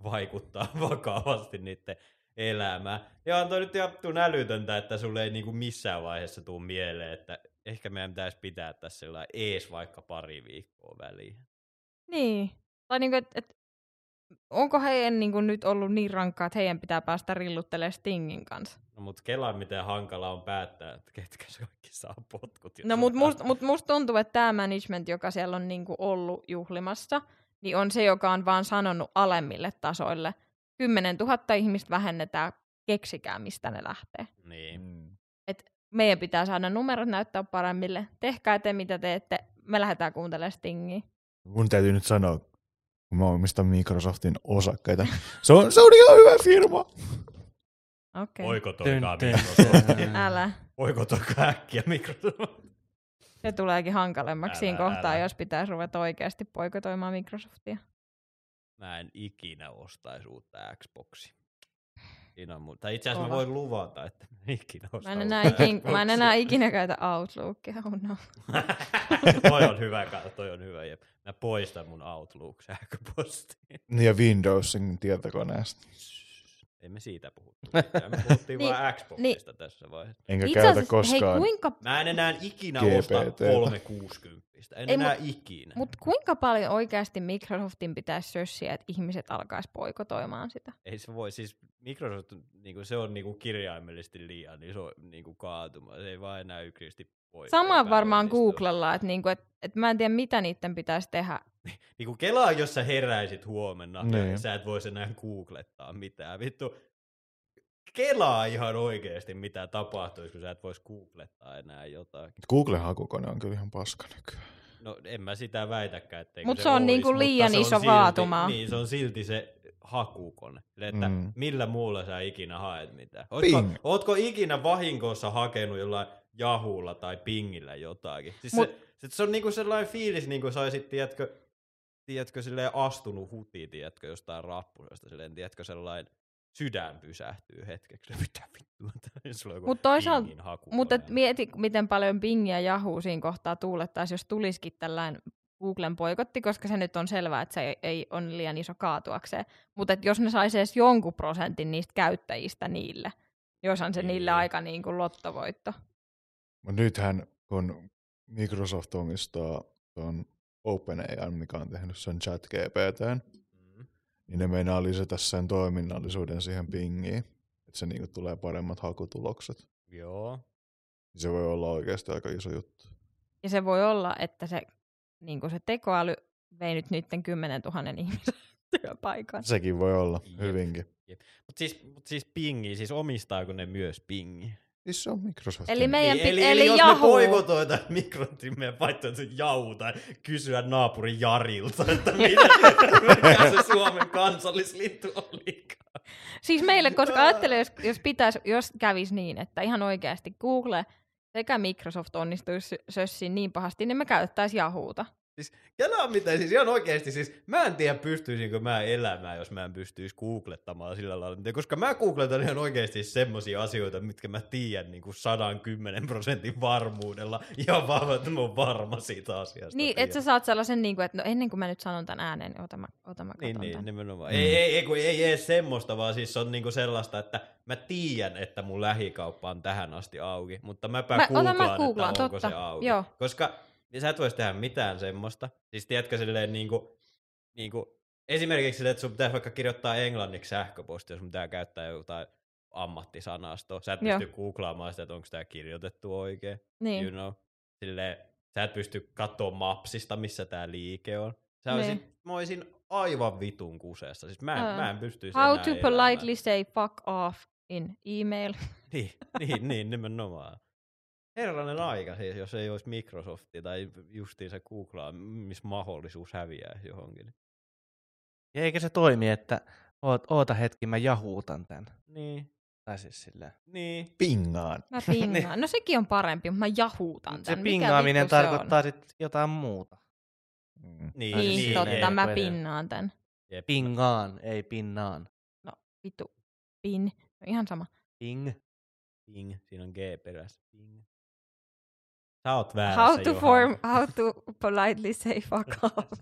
vaikuttaa vakavasti niiden elämää. Ja on toi nyt ihan älytöntä, että sulle ei niinku missään vaiheessa tule mieleen, että ehkä meidän pitäisi pitää tässä sillä ees vaikka pari viikkoa väliin. Niin, tai niinku, että onko heidän niin kuin nyt ollut niin rankkaa, että heidän pitää päästä rilluttelemaan Stingin kanssa? No mut kelaan miten hankala on päättää, että ketkä se kaikki saa potkut. No mut musta tuntuu, että tämä management, joka siellä on niin kuin ollut juhlimassa, niin on se, joka on vaan sanonut alemmille tasoille. 10 000 ihmistä vähennetään, keksikää mistä ne lähtee. Niin. Et meidän pitää saada numerot näyttää paremmille. Tehkää te mitä teette, me lähdetään kuuntelemaan Stingiä. Mun täytyy nyt sanoa, kun mä omistan Microsoftin osakkeita. Se on ihan hyvä firma! Okay. Oikotoikaa Microsoftia. Älä. Oikotoikaa äkkiä Microsoftia. Se tuleekin hankalemmaksi siinä kohtaa, jos pitäisi ruveta oikeasti poikotoimaan Microsoftia. Mä en ikinä ostaisi uutta Xboxia. Tai itse asiassa mä voin luvata, että mä ikinä ostan mä en enää ikinä käytä Outlookia. Oh no. toi on hyvä. Jep. Mä poistan mun Outlook-sähköpostiin. Ja Windowsin tietokoneesta. Emme siitä puhuttu. Me puhuttiin vaan Xboxista tässä vaiheessa. Enkä käytä koskaan. Hei, mä en enää ikinä osta 360. En enää ikinä. Mutta kuinka paljon oikeasti Microsoftin pitäisi sössiä, että ihmiset alkaisi poikotoimaan sitä? Ei se voi. Siis Microsoft, niinku, se on niinku, kirjaimellisesti liian iso niinku, kaatuma. Se ei vaan enää yksilöisesti poikotoimaa. Samaan varmaan Googlella, että niinku, et mä en tiedä mitä niiden pitäisi tehdä. Niin kuin kelaa, jos sä heräisit huomenna, niin sä et vois enää googlettaa mitään. Vittu, kelaa ihan oikeesti mitä tapahtuisi, kun sä et vois googlettaa enää jotain. Google-hakukone on kyllä ihan paska nykyään. No en mä sitä väitäkään, etteikö se on niinku liian iso vaatuma. Niin, se on silti se hakukone. Että millä muulla sä ikinä haet mitään. Ootko ikinä vahingossa hakenut jollain Yahoolla tai Pingillä jotakin? Siis se on niinku sellainen fiilis, niinku saisit, tiedätkö, silleen astunut huti, tiedätkö, jostain rappusesta, silleen, tiedätkö, sellainen sydän pysähtyy hetkeksi. Mitä vittua, sulla on joku Pingin haku. Mutta mieti, miten paljon Pingiä ja Yahoo siinä kohtaa tuulettaisi, jos tulisikin tällainen Googlen boikotti, koska se nyt on selvää, että se ei on liian iso kaatuakseen. Mutta jos ne saisi edes jonkun prosentin niistä käyttäjistä niille, niin olisihan se niille aika niin kuin lottovoitto. Nythän, kun Microsoft omistaa tuon OpenAI, mikä on tehnyt sen Chat GPT:n, niin ne meinaa lisätä sen toiminnallisuuden siihen Pingiin, että se niinku tulee paremmat hakutulokset. Joo. Se voi olla oikeasti aika iso juttu. Ja se voi olla, että se, niinku se tekoäly vei nyt niiden 10 000 ihmisen työpaikan. Sekin voi olla, hyvinkin. Mutta siis Pingi, siis omistaako ne myös Pingi? Siis se on Microsoft. Eli jos Yahoo. Me poikotoitaan Microsoftin, meidän vaihtoehtoiset Yahoo tai kysyä naapuri Jarilta, että mikä se Suomen kansallislintu olikaan. Siis meille, koska ajattelee, jos kävisi niin, että ihan oikeasti Google sekä Microsoft onnistuisi sössiin niin pahasti, niin me käytettäisiin Yahoota. Siis kelaa mitään, siis ihan oikeesti, siis mä en tiedä pystyisinkö mä elämään, jos mä en pystyisi googlettamaan sillä lailla, koska mä googletan ihan oikeesti semmosia asioita, mitkä mä tiedän niin kuin 110% varmuudella, ihan vaan, että mä oon varma siitä asiasta. Niin, että sä saat sellaisen, niin kuin, että no ennen kuin mä nyt sanon tän ääneen, niin ota mä katon niin, tämän. Niin, nimenomaan. Ei ees semmoista, vaan siis on niinku sellaista, että mä tiedän, että mun lähikauppa on tähän asti auki, mutta mä googlaan, että onko se auki. Joo. Koska sä et vois tehdä mitään semmoista. Siis tiedätkö silleen niinku esimerkiksi silleen, että sun pitäisi vaikka kirjoittaa englanniksi sähköpostia, jos mun pitää käyttää jotain ammattisanastoa. Sä et pysty googlaamaan sitä, että onko tää kirjoitettu oikein. Niin. You know? Silleen, sä et pysty katsoa mapsista, missä tää liike on. Mä oisin aivan vitun kusessa. Siis mä en pystyisi enää elämään. How to politely say fuck off in email. niin, nimenomaan. Herranen aika siis, jos ei olisi Microsoftia tai justiinsa Googlaa, missä mahdollisuus häviää johonkin. Ja eikä se toimi, että oota hetki, mä jahuutan tän. Niin. Tai siis sillä. Niin. Pingaan. Mä pingaan. No sekin on parempi, mutta mä jahuutan tän. Se pingaaminen tarkoittaa sitten jotain muuta. Niin totta, mä pinnaan tän. Pingaan, ei pinnaan. No vittu, pin. No ihan sama. Ping. Siinä on G perässä. Ping. Sä oot väärässä, how to politely say fuck off.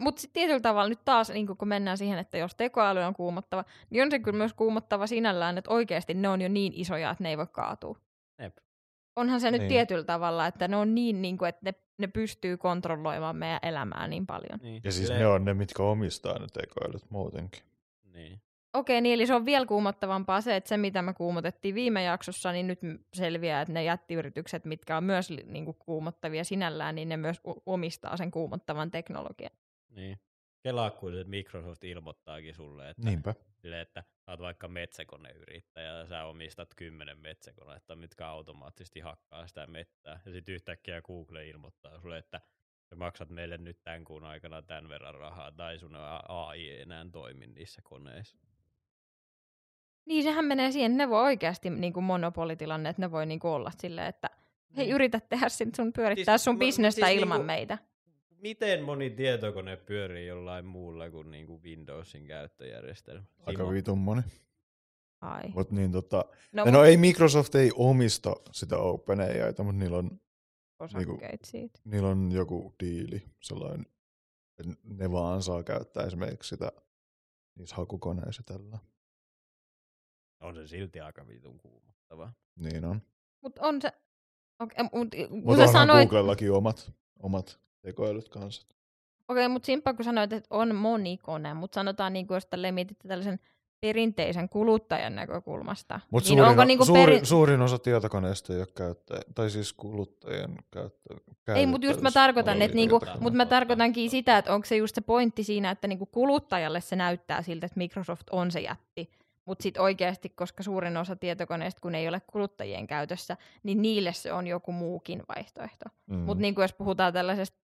Mut sit tietyllä tavalla nyt taas, niin kun mennään siihen, että jos tekoäly on kuumottava, niin on se kyllä myös kuumottava sinällään, että oikeasti ne on jo niin isoja, että ne ei voi kaatua. Jep. Onhan se nyt tietyllä tavalla, että ne on niin kuin, että ne pystyy kontrolloimaan meidän elämää niin paljon. Niin. Ja siis ne on ne, mitkä omistaa ne tekoälyt muutenkin. Niin. Okei, niin eli se on vielä kuumottavampaa se, että se mitä me kuumotettiin viime jaksossa, niin nyt selviää, että ne jättiyritykset, mitkä on myös niin kuin kuumottavia sinällään, niin ne myös omistaa sen kuumottavan teknologian. Niin. Kelaa, kun Microsoft ilmoittaakin sulle, että, sille, että sä oot vaikka metsäkoneyrittäjä ja sä omistat 10 metsäkonetta, mitkä automaattisesti hakkaa sitä mettää. Ja sit yhtäkkiä Google ilmoittaa sulle, että sä maksat meille nyt tämän kuun aikana tämän verran rahaa, tai sun AI ei enää toimi niissä koneissa. Niin, sehän menee siihen, ne voi oikeasti niin kuin monopolitilanne, että ne voi niin kuin olla silleen, että hei, yritä tehdä sun pyörittää sun bisnestä ilman meitä. Miten moni tietokone pyörii jollain muulla kuin niinku Windowsin käyttöjärjestelmä? Aika vitun moni. Ai. Mut niin ei Microsoft ei omista sitä OpenAIta, mutta niillä on osakkeet siitä. Niillä on joku diili sellainen, että ne vaan saa käyttää esimerkiksi sitä niissä hakukoneissa tällä. On se silti aika vitun kuumottava. Niin on. Mut on se mutta sanoit Googlellakin omat tekoälyt kanssa. Okei, mutta simppa, kun sanoit, että on monikone, mutta sanotaan, niin kuin, jos tälleen mietitte tällaisen perinteisen kuluttajan näkökulmasta. Mutta niin suurin osa tietokoneista ei ole kuluttajien käyttäjä. Ei, mutta just mä tarkoitan, että mä tarkoitankin sitä, että onko se just se pointti siinä, että niinku kuluttajalle se näyttää siltä, että Microsoft on se jätti. Mutta sitten oikeasti, koska suurin osa tietokoneista, kun ei ole kuluttajien käytössä, niin niille se on joku muukin vaihtoehto. Mm. Mutta niinku, jos puhutaan tällaisesta,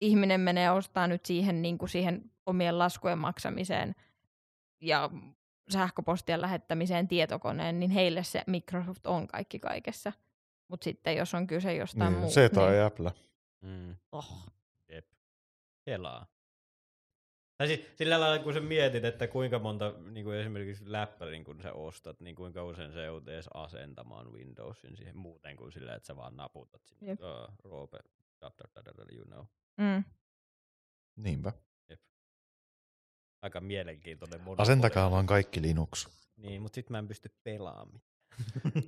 ihminen menee ostaa nyt siihen, niin kuin siihen omien laskujen maksamiseen ja sähköpostien lähettämiseen tietokoneen, niin heille se Microsoft on kaikki kaikessa. Mutta sitten jos on kyse jostain muusta. Se tai Apple. Mm. Oh. Jep. Kelaa. Tai siis, sillä lailla, kun sä mietit, että kuinka monta niin kuin esimerkiksi läppärin kun sä ostat, niin kuinka usein sä joudut edes asentamaan Windowsin siihen muuten kuin sillä, että sä vaan naputat sinne. Yep. Roope, you know. Mm. Niinpä. Jep. Aika mielenkiintoinen monopoli. Asentakaa vaan kaikki Linux. Niin, mutta sit mä en pysty pelaamaan.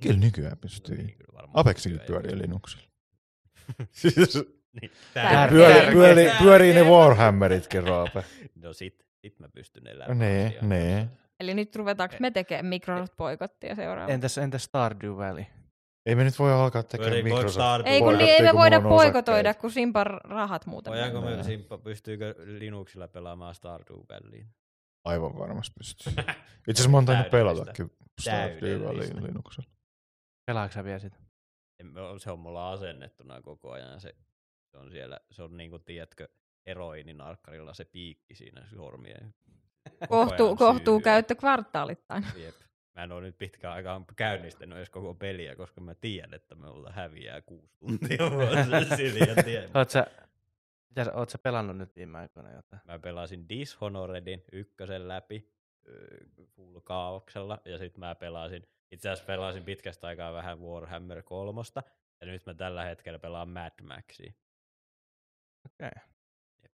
Kyllä nykyään pystyy. Niin, Apexin pyörii Linuxilla. Niin. Pyörii ne Warhammeritkin, Roope. No sit mä pystyn elämään. Nee. Eli nyt ruvetaanko me tekemään Microsoft-boikottia seuraavaksi? Entäs Stardew Valley? Ei me nyt voi alkaa tekemään Microsoft-boikottia. Ei kun ei me voida boikotoida, kun Simpan rahat muuten. Voidaanko me Simpa, pystyykö Linuxilla pelaamaan Stardew Valleyin? Aivan varmasti pystyy. Itse asiassa mä oon tainnut pelatakin Stardew Valleyin Linuxilla. Pelaatko sä vielä sitä? Se on mulla asennettuna koko ajan se. Se on siellä, se on niinku, tiedätkö, heroininarkkarilla se piikki siinä sormien. Kohtuu käyttö kvartaalittain. Jep. Mä en ole nyt pitkään aikaan käynnistänyt edes koko peliä, koska mä tiedän, että me ollaan häviää 6 tuntia. Oot sä pelannut nyt viime aikoina jotain? Mä pelasin Dishonoredin 1 läpi full kaaoksella, ja sit mä itse asiassa pelasin pitkästä aikaa vähän Warhammer 3. Ja nyt mä tällä hetkellä pelaan Mad Maxia. Okei. Okay.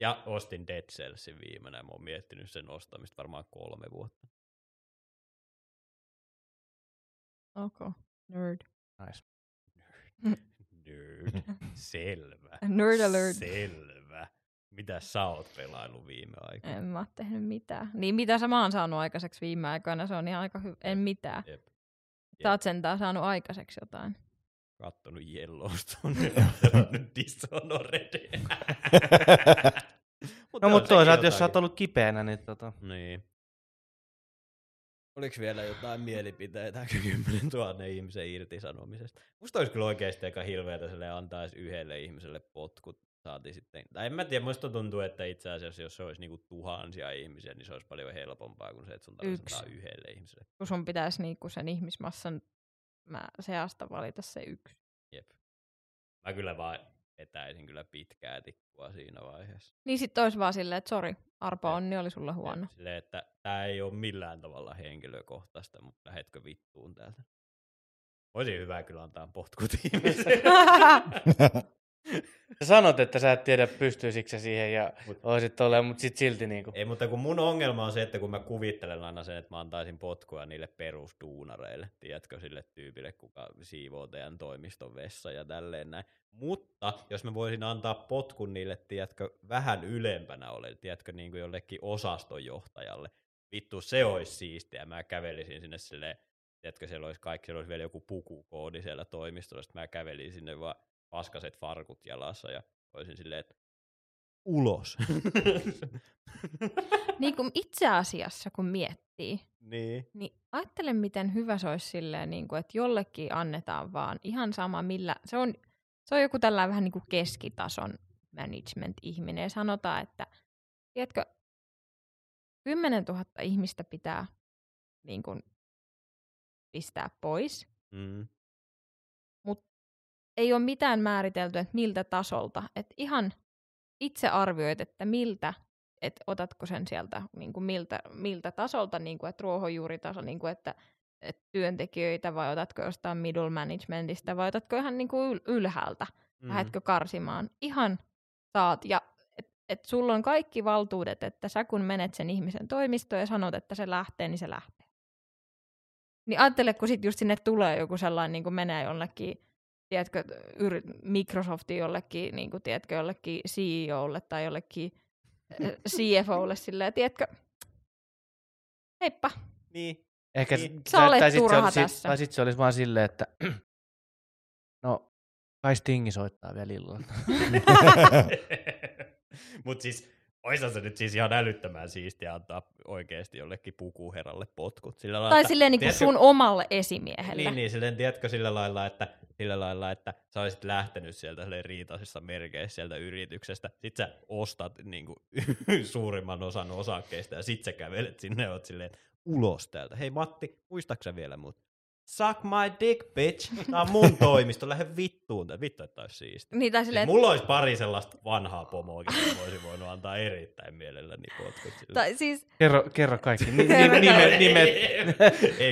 Ja ostin Dead Cellsin viimeinen. Mä oon miettinyt sen ostamista varmaan 3 vuotta. Okei. Okay. Nerd. Nice. Nerd. Selvä. Nerd alert. Selvä. Mitä sä oot pelaillut viime aikoina? En mä oon tehnyt mitään. Niin mitä sä mä oon saanut aikaiseksi viime aikoina? Se on ihan aika hyvä. En mitään. Jep. Sä oot sentään saanut aikaiseksi jotain. Kattonut Yellowstonea ja pelannut Dishonoredea. mutta toisaalta, jos sä oot ollut kipeänä, niin Niin. Oliko vielä jotain mielipiteitä 10 000 ihmisen irtisanomisesta? Musta olisi kyllä oikeasti aika hilveetä antaa edes yhdelle ihmiselle potkut. Saatiin sitten, tai en mä tiedä, musta tuntuu, että itse asiassa jos se olisi niinku 1,000 ihmisiä, niin se olisi paljon helpompaa kuin se, että sun tarvitaan yhdelle ihmiselle. Kun sun pitäisi niinku sen ihmismassan seasta valita se yksi. Jep. Mä kyllä vaan etäisin kyllä pitkää tikkua siinä vaiheessa. Niin sit ois vaan silleen, että sori, arpa onni oli sulla huono. Silleen, että tää ei oo millään tavalla henkilökohtaista, mutta lähetkö vittuun täältä? Olisi hyvä kyllä antaa potkut ihmiselle. Sä sanot, että sä et tiedä pystyisikö siihen ja oisit olleen, mutta sit silti niinku. Ei, mutta kun mun ongelma on se, että kun mä kuvittelen aina sen, että mä antaisin potkua niille perusduunareille, tiedätkö, sille tyypille, kuka siivoo teidän toimiston vessa ja tälleen näin. Mutta jos mä voisin antaa potkun niille, tiedätkö, vähän ylempänä ole, tiedätkö, niin kuin jollekin osastonjohtajalle. Vittu, se olisi siistiä. Mä kävelisin sinne silleen, tiedätkö, siellä olisi vielä joku pukukoodi siellä toimistolla, sit mä kävelin sinne vaan paskaset farkut jalassa ja olisin silleen, että ulos. Niin kuin itse asiassa, kun miettii, niin ajattelen, miten hyvä se olisi silleen, niin kuin, että jollekin annetaan vaan ihan sama millä. Se on joku tällainen vähän niin kuin keskitason management-ihminen ja sanotaan, että tiedätkö, 10 000 ihmistä pitää niin kuin pistää pois. Mm. Ei ole mitään määritelty, että miltä tasolta. Että ihan itse arvioit, että miltä, että otatko sen sieltä, niin kuin miltä tasolta, niin kuin, että ruohonjuuritaso, niin kuin, että työntekijöitä, vai otatko jostain middle managementista, vai otatko ihan niin kuin ylhäältä, lähdetkö karsimaan. Ihan saat, ja että sulla on kaikki valtuudet, että sä kun menet sen ihmisen toimistoon ja sanot, että se lähtee, niin se lähtee. Niin ajattele, kun sit just sinne tulee joku sellainen, niin kuin menee jonnekin, tiedätkö, Microsoftin jollekin, niin kuin, tiedätkö, jollekin CEOlle tai jollekin CFOlle silleen, tiedätkö, heippa. Niin. Ehkä niin. Sä olet turha tässä. Tai sit se olisi vaan silleen, että no, kai Stingi soittaa vielä illalla. Mut siis, oishan se nyt siis ihan älyttömän siistiä antaa oikeesti jollekin pukuherralle potkut. Sillä lailla, tai silleen niin kuin sun omalle esimiehelle. Niin, silleen tiedätkö sillä lailla, että sä olisit lähtenyt sieltä riitaisissa merkeissä sieltä yrityksestä, sit sä ostat niin kuin, suurimman osan osakkeista ja sit sä kävelet sinne ja oot silleen ulos täältä. Hei Matti, muistaksä vielä mut? Suck my dick, bitch. Tää on mun toimisto. Lähde vittuun. Vittu, että olisi siistiä. Niin, silleen, mulla olisi pari sellaista vanhaa pomoa, jotka voisin voinut antaa erittäin mielelläni potkut. Tai siis kerro kaikki. Nimet.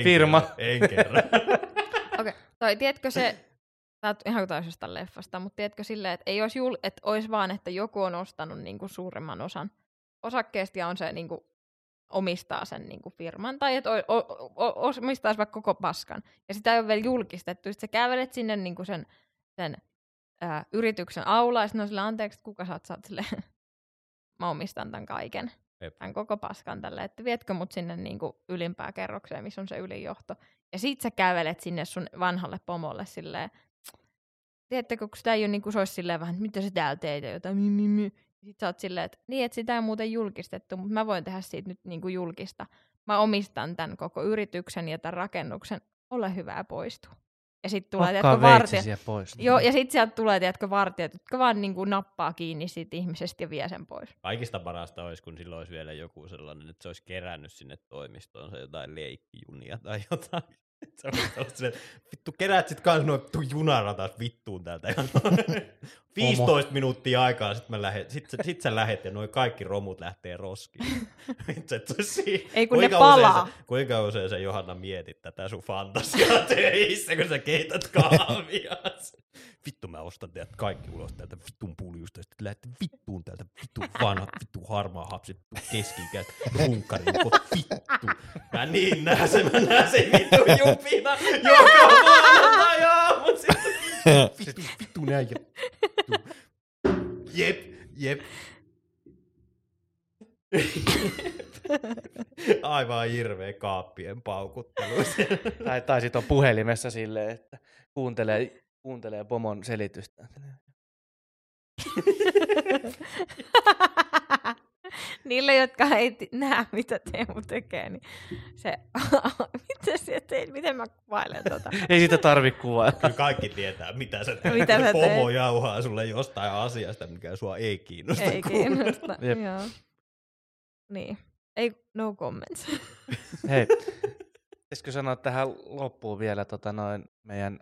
Firma. En kerro. Okei. Tai tiedätkö se, tää on ihan taas jostain leffasta, mutta tiedätkö silleen, että ei olisi että olisi vaan, että joku on ostanut niinku suuremman osan osakkeesta ja on se niinku omistaa sen niin kuin firman, tai että omistaisi vaikka koko paskan, ja sitä ei ole vielä julkistettu. Sitten sä kävelet sinne niin kuin sen yrityksen aulaan, ja sitten on silleen, anteeksi, että kuka sä oot silleen, mä omistan tämän kaiken, tämän koko paskan tälle, että vietkö mut sinne niin kuin ylimpää kerrokseen, missä on se ylijohto. Ja sit sä kävelet sinne sun vanhalle pomolle silleen, tiedättekö, kun sitä ei ole niin kuin se olisi silleen vähän, mitä se täällä teitä, jotain Sitten sä oot silleen, että niin, että sitä ei muuten julkistettu, mutta mä voin tehdä siitä nyt niin kuin julkista. Mä omistan tämän koko yrityksen ja tämän rakennuksen. Ole hyvä ja poistu. Ja sit tulee, tiedätkö, vartijat. Joo, ja sit sieltä tulee, tiedätkö, vartijat, jotka vaan niin kuin nappaa kiinni siitä ihmisestä ja vie sen pois. Kaikista parasta olisi, kun silloin olisi vielä joku sellainen, että se olisi kerännyt sinne toimistoonsa jotain leikkijunia tai jotain. Sä olet silleen, vittu kerät sit kans noin junaratas vittuun täältä. 15 minuuttia aikaa, sit sä lähet ja noin kaikki romut lähtee roskiin. Ei kun kuinka ne palaa. Kuinka usein sä Johanna mietit tätä sun fantasiaa teissä, kun sä keität kahvia. Vittu mä ostan teidät kaikki ulos täältä vittun puljusta, sitten lähtee vittuun täältä vittu vanhat, vittu harmaa hapsi, vittu keski-ikäiset, runkkariukot, vittu. Mä niin mä näen sen vittu jupina, joka maanantai-aamu, vittu näin ja vittu. Jep. Aivan hirveä kaappien paukuttelu. Tai sit on puhelimessa silleen, että kuuntelee pomon selitystä. Niille, jotka ei näe, mitä Teemu tekee, niin se, mitä sä teit, miten mä kuvailen tota? Ei sitä tarvi kuvailla. Kyllä kaikki tietää, mitä sä teet. Pomo jauhaa sulle jostain asiasta, mikä sua ei kiinnosta. Ei kiinnosta, joo. Niin, ei, no comments. Hei, pitäisikö sanoa tähän loppuun vielä meidän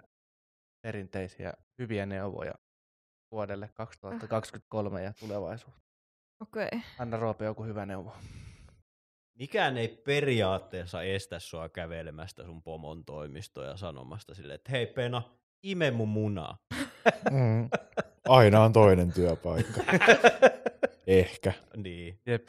perinteisiä hyviä neuvoja vuodelle 2023 ja tulevaisuuteen. Okei. Okay. Anna Roope joku hyvä neuvo. Mikään ei periaatteessa estä sua kävelemästä sun pomon toimistoa ja sanomasta silleen, että hei Pena, ime mun munaa. Aina on toinen työpaikka. Ehkä. Niin. Jep.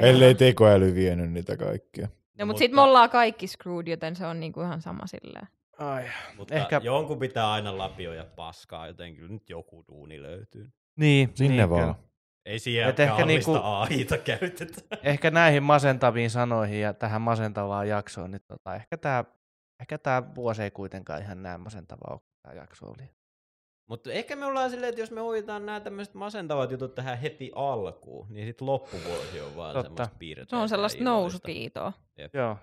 Ellei tekoäly vienyt niitä kaikkia. No, mutta sitten me ollaan kaikki screwed, joten se on niinku ihan sama silleen. Ai, mutta ehkä jonkun pitää aina lapioja paskaa, joten kyllä nyt joku duuni löytyy. Niin, sinne niin vaan. Kyllä. Ei siihen kallista AI:ta käytetä. Ehkä näihin masentaviin sanoihin ja tähän masentavaan jaksoon nyt ehkä tämä vuosi ei kuitenkaan ihan näin masentavaa ole, tämä jakso oli. Mutta ehkä me ollaan silleen, että jos me hoidetaan nämä tämmöiset masentavat jutut tähän heti alkuun, niin sitten loppuvuosi on vaan semmoista piirrettä. Se on sellaista nousukiitoa. Joo.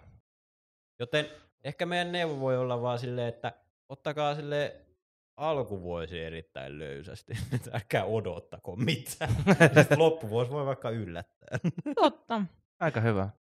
Joten ehkä meidän neuvo voi olla vaan silleen, että ottakaa silleen alkuvuosi erittäin löysästi. Älkää odottako mitään. Loppuvuosi voi vaikka yllättää. Totta. Aika hyvä.